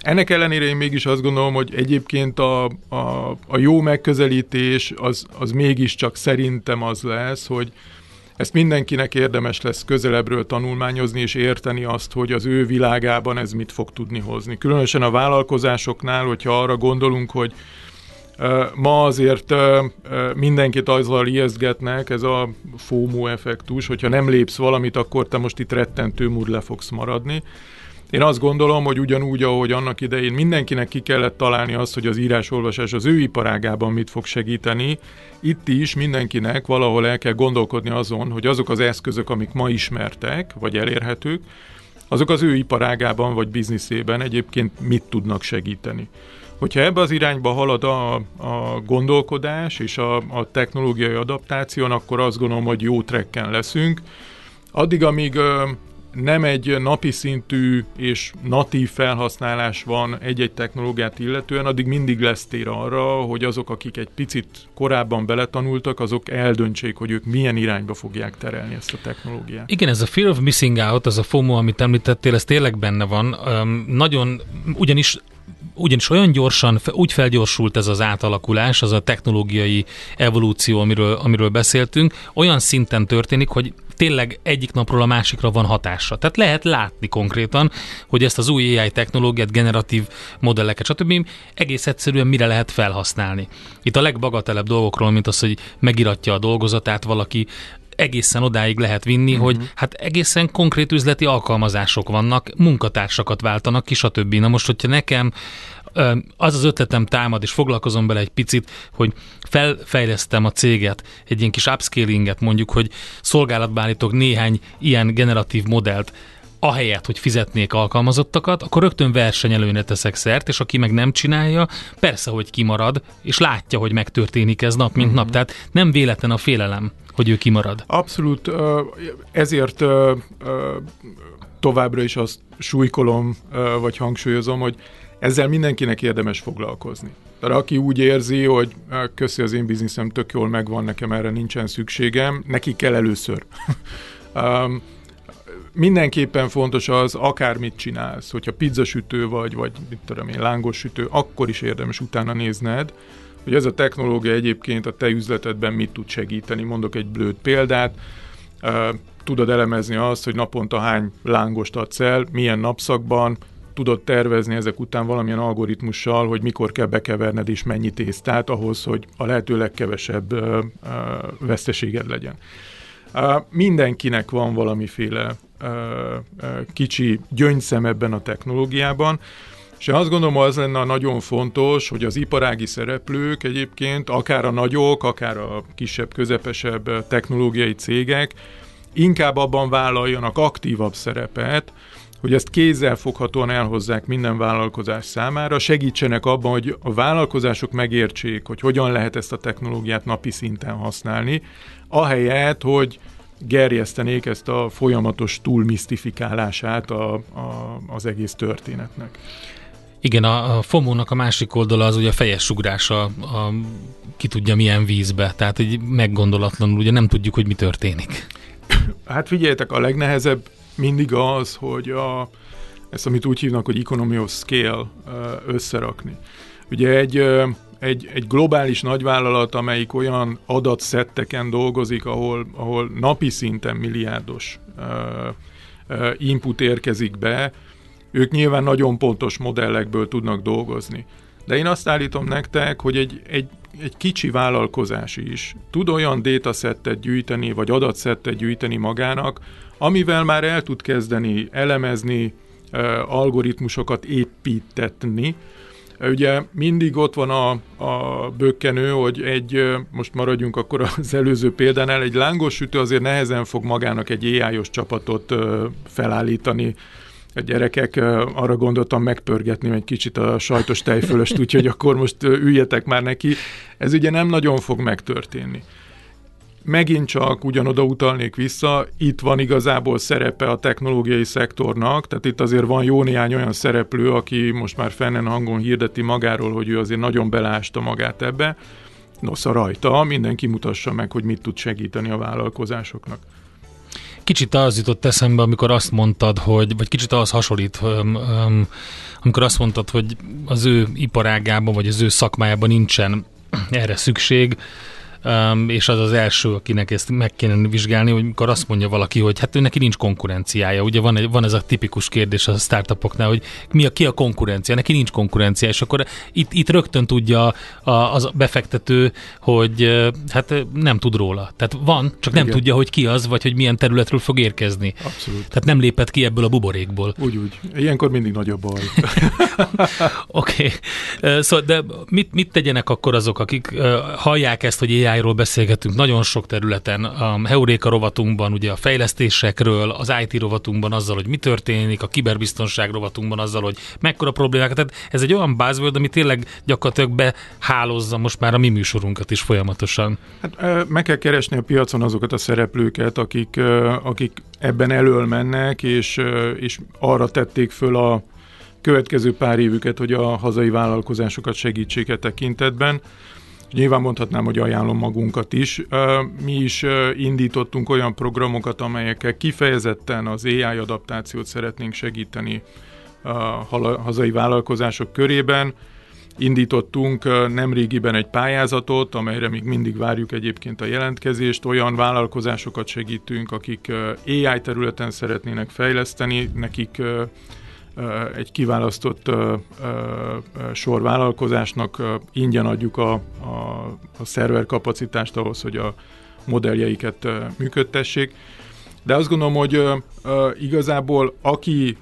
Ennek ellenére én mégis azt gondolom, hogy egyébként a, a, a jó megközelítés az, az mégiscsak szerintem az lesz, hogy ezt mindenkinek érdemes lesz közelebbről tanulmányozni és érteni azt, hogy az ő világában ez mit fog tudni hozni. Különösen a vállalkozásoknál, hogyha arra gondolunk, hogy uh, ma azért uh, mindenkit azzal ijesztgetnek, ez a FOMO effektus, hogyha nem lépsz valamit, akkor te most itt rettentő mód le fogsz maradni. Én azt gondolom, hogy ugyanúgy, ahogy annak idején mindenkinek ki kellett találni azt, hogy az írásolvasás az ő iparágában mit fog segíteni, itt is mindenkinek valahol el kell gondolkodni azon, hogy azok az eszközök, amik ma ismertek, vagy elérhetők, azok az ő iparágában vagy bizniszében egyébként mit tudnak segíteni. Hogyha ebbe az irányba halad a, a gondolkodás és a, a technológiai adaptáción, akkor azt gondolom, hogy jó trekken leszünk. Addig, amíg ö, nem egy napi szintű és natív felhasználás van egy-egy technológiát illetően, addig mindig lesz tér arra, hogy azok, akik egy picit korábban beletanultak, azok eldöntsék, hogy ők milyen irányba fogják terelni ezt a technológiát. Igen, ez a fear of missing out, az a FOMO, amit említettél, ez tényleg benne van. Öm, nagyon, ugyanis Ugyanis olyan gyorsan, úgy felgyorsult ez az átalakulás, az a technológiai evolúció, amiről, amiről beszéltünk, olyan szinten történik, hogy tényleg egyik napról a másikra van hatása. Tehát lehet látni konkrétan, hogy ezt az új á i technológiát, generatív modelleket, stb. Egész egyszerűen mire lehet felhasználni. Itt a legbagatelebb dolgokról, mint az, hogy megiratja a dolgozatát valaki, egészen odáig lehet vinni, uh-huh. hogy hát egészen konkrét üzleti alkalmazások vannak, munkatársakat váltanak ki, stb. Na most, hogyha nekem az az ötletem támad, és foglalkozom bele egy picit, hogy felfejlesztem a céget, egy ilyen kis upscalinget mondjuk, hogy szolgálatba állítok néhány ilyen generatív modellt, ahelyett, hogy fizetnék alkalmazottakat, akkor rögtön versenyelőnyre teszek szert, és aki meg nem csinálja, persze, hogy kimarad, és látja, hogy megtörténik ez nap, mint uh-huh. nap. Tehát nem véletlen a félelem, hogy ő kimarad. Abszolút, ezért továbbra is azt súlykolom, vagy hangsúlyozom, hogy ezzel mindenkinek érdemes foglalkozni. Tehát aki úgy érzi, hogy köszi, az én bizniszem tök jól megvan, nekem erre nincsen szükségem, neki kell először. Mindenképpen fontos az, akármit csinálsz, hogyha pizzasütő vagy, vagy mit tudom én, lángos sütő, akkor is érdemes utána nézned, hogy ez a technológia egyébként a te üzletedben mit tud segíteni. Mondok egy blőd példát, tudod elemezni azt, hogy naponta hány lángost adsz el, milyen napszakban, tudod tervezni ezek után valamilyen algoritmussal, hogy mikor kell bekeverned és mennyi tésztát ahhoz, hogy a lehető legkevesebb veszteséged legyen. Mindenkinek van valamiféle kicsi gyöngyszem ebben a technológiában, és azt gondolom, az lenne nagyon fontos, hogy az iparági szereplők egyébként, akár a nagyok, akár a kisebb, közepesebb technológiai cégek inkább abban vállaljanak aktívabb szerepet, hogy ezt kézzelfoghatóan elhozzák minden vállalkozás számára, segítsenek abban, hogy a vállalkozások megértsék, hogy hogyan lehet ezt a technológiát napi szinten használni, ahelyett, hogy gerjesztenék ezt a folyamatos túlmisztifikálását a, a, az egész történetnek. Igen, a FOMO-nak a másik oldala az ugye a fejesugrás, a, a ki tudja milyen vízbe, tehát egy meggondolatlanul ugye nem tudjuk, hogy mi történik. Hát figyeljetek, a legnehezebb mindig az, hogy a, ezt, amit úgy hívnak, hogy economy of scale, összerakni. Ugye egy, egy, egy globális nagyvállalat, amelyik olyan adatszetteken dolgozik, ahol, ahol napi szinten milliárdos input érkezik be, ők nyilván nagyon pontos modellekből tudnak dolgozni. De én azt állítom nektek, hogy egy, egy, egy kicsi vállalkozás is tud olyan dataszettet gyűjteni, vagy adatszettet gyűjteni magának, amivel már el tud kezdeni elemezni, algoritmusokat építetni. Ugye mindig ott van a, a bökkenő, hogy egy, most maradjunk akkor az előző példánál, egy lángos sütő azért nehezen fog magának egy á i-os csapatot felállítani. A gyerekek, arra gondoltam megpörgetni egy kicsit a sajtos tejfölöst, úgyhogy akkor most üljetek már neki. Ez ugye nem nagyon fog megtörténni. Megint csak ugyanoda utalnék vissza, itt van igazából szerepe a technológiai szektornak, tehát itt azért van jó néhány olyan szereplő, aki most már fennen hangon hirdeti magáról, hogy ő azért nagyon belásta magát ebbe. Nosza rajta, mindenki mutassa meg, hogy mit tud segíteni a vállalkozásoknak. Kicsit az jutott eszembe, amikor azt mondtad, hogy, vagy kicsit ahhoz hasonlít, amikor azt mondtad, hogy az ő iparágában, vagy az ő szakmájában nincsen erre szükség, és az az első, akinek ezt meg kéne vizsgálni, hogy mikor azt mondja valaki, hogy hát ő neki nincs konkurenciája. Ugye van, egy, van ez a tipikus kérdés a startupoknál, hogy mi a, ki a konkurencia, neki nincs konkurencia, és akkor itt, itt rögtön tudja az befektető, hogy hát nem tud róla. Tehát van, csak nem igen. tudja, hogy ki az, vagy hogy milyen területről fog érkezni. Abszolút. Tehát nem lépett ki ebből a buborékból. Úgy, úgy. Ilyenkor mindig nagyobb baj. Oké. Okay. Szóval, de mit, mit tegyenek akkor azok, akik hallják ezt, hogy á í-ról beszélgetünk nagyon sok területen, a Heuréka rovatunkban, ugye a fejlesztésekről, az í té rovatunkban azzal, hogy mi történik, a kiberbiztonság rovatunkban azzal, hogy mekkora problémák. Tehát ez egy olyan buzzword, ami tényleg gyakorlatilag behálozza most már a mi műsorunkat is folyamatosan. Hát, meg kell keresni a piacon azokat a szereplőket, akik, akik ebben elől mennek, és, és arra tették föl a következő pár évüket, hogy a hazai vállalkozásokat segítsék e tekintetben. Nyilván mondhatnám, hogy ajánlom magunkat is. Mi is indítottunk olyan programokat, amelyekkel kifejezetten az á í adaptációt szeretnénk segíteni a hazai vállalkozások körében. Indítottunk nemrégiben egy pályázatot, amelyre még mindig várjuk egyébként a jelentkezést. Olyan vállalkozásokat segítünk, akik á í területen szeretnének fejleszteni, nekik egy kiválasztott sor vállalkozásnak ingyen adjuk a, a, a szerver kapacitást ahhoz, hogy a modelljeiket működtessék. De azt gondolom, hogy igazából aki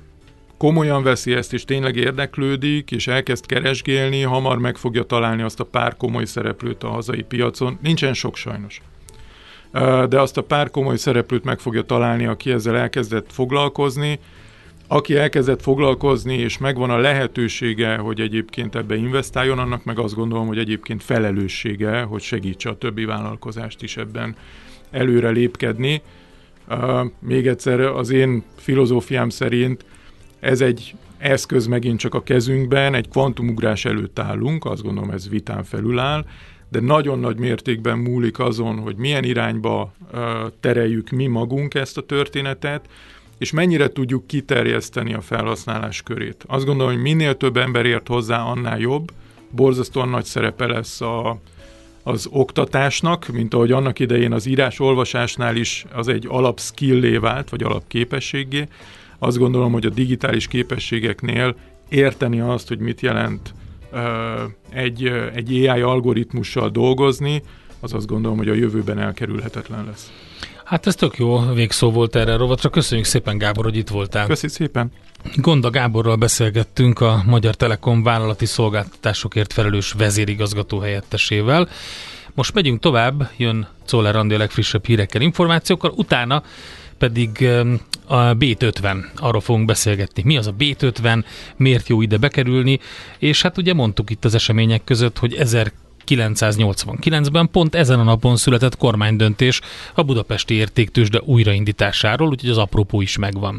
komolyan veszi ezt, és tényleg érdeklődik, és elkezd keresgélni, hamar meg fogja találni azt a pár komoly szereplőt a hazai piacon. Nincsen sok sajnos. De azt a pár komoly szereplőt meg fogja találni, aki ezzel elkezdett foglalkozni. Aki elkezdett foglalkozni, és megvan a lehetősége, hogy egyébként ebbe investáljon, annak meg azt gondolom, hogy egyébként felelőssége, hogy segítse a többi vállalkozást is ebben előre lépkedni. Még egyszer az én filozófiám szerint ez egy eszköz megint csak a kezünkben, egy kvantumugrás előtt állunk, azt gondolom ez vitán felül áll, de nagyon nagy mértékben múlik azon, hogy milyen irányba tereljük mi magunk ezt a történetet, és mennyire tudjuk kiterjeszteni a felhasználás körét. Azt gondolom, hogy minél több ember ért hozzá, annál jobb. Borzasztóan nagy szerepe lesz a, az oktatásnak, mint ahogy annak idején az írás-olvasásnál is az egy alapszkillé vált, vagy alapképességgé. Azt gondolom, hogy a digitális képességeknél érteni azt, hogy mit jelent egy, egy á í algoritmussal dolgozni, az azt gondolom, hogy a jövőben elkerülhetetlen lesz. Hát ez tök jó végszó volt erre a rovatra. Köszönjük szépen, Gábor, hogy itt voltál. Köszönjük szépen. Gonda Gáborral beszélgettünk, a Magyar Telekom vállalati szolgáltatásokért felelős vezérigazgató helyettesével. Most megyünk tovább, jön Czoller Andi a legfrissebb hírekkel, információkkal, utána pedig a bé ötven, arról fogunk beszélgetni. Mi az a bé ötven, miért jó ide bekerülni, és hát ugye mondtuk itt az események között, hogy ezer ezerkilencszáznyolcvankilencben pont ezen a napon született kormánydöntés a Budapesti Értéktőzsde újraindításáról, úgyhogy az apropó is megvan.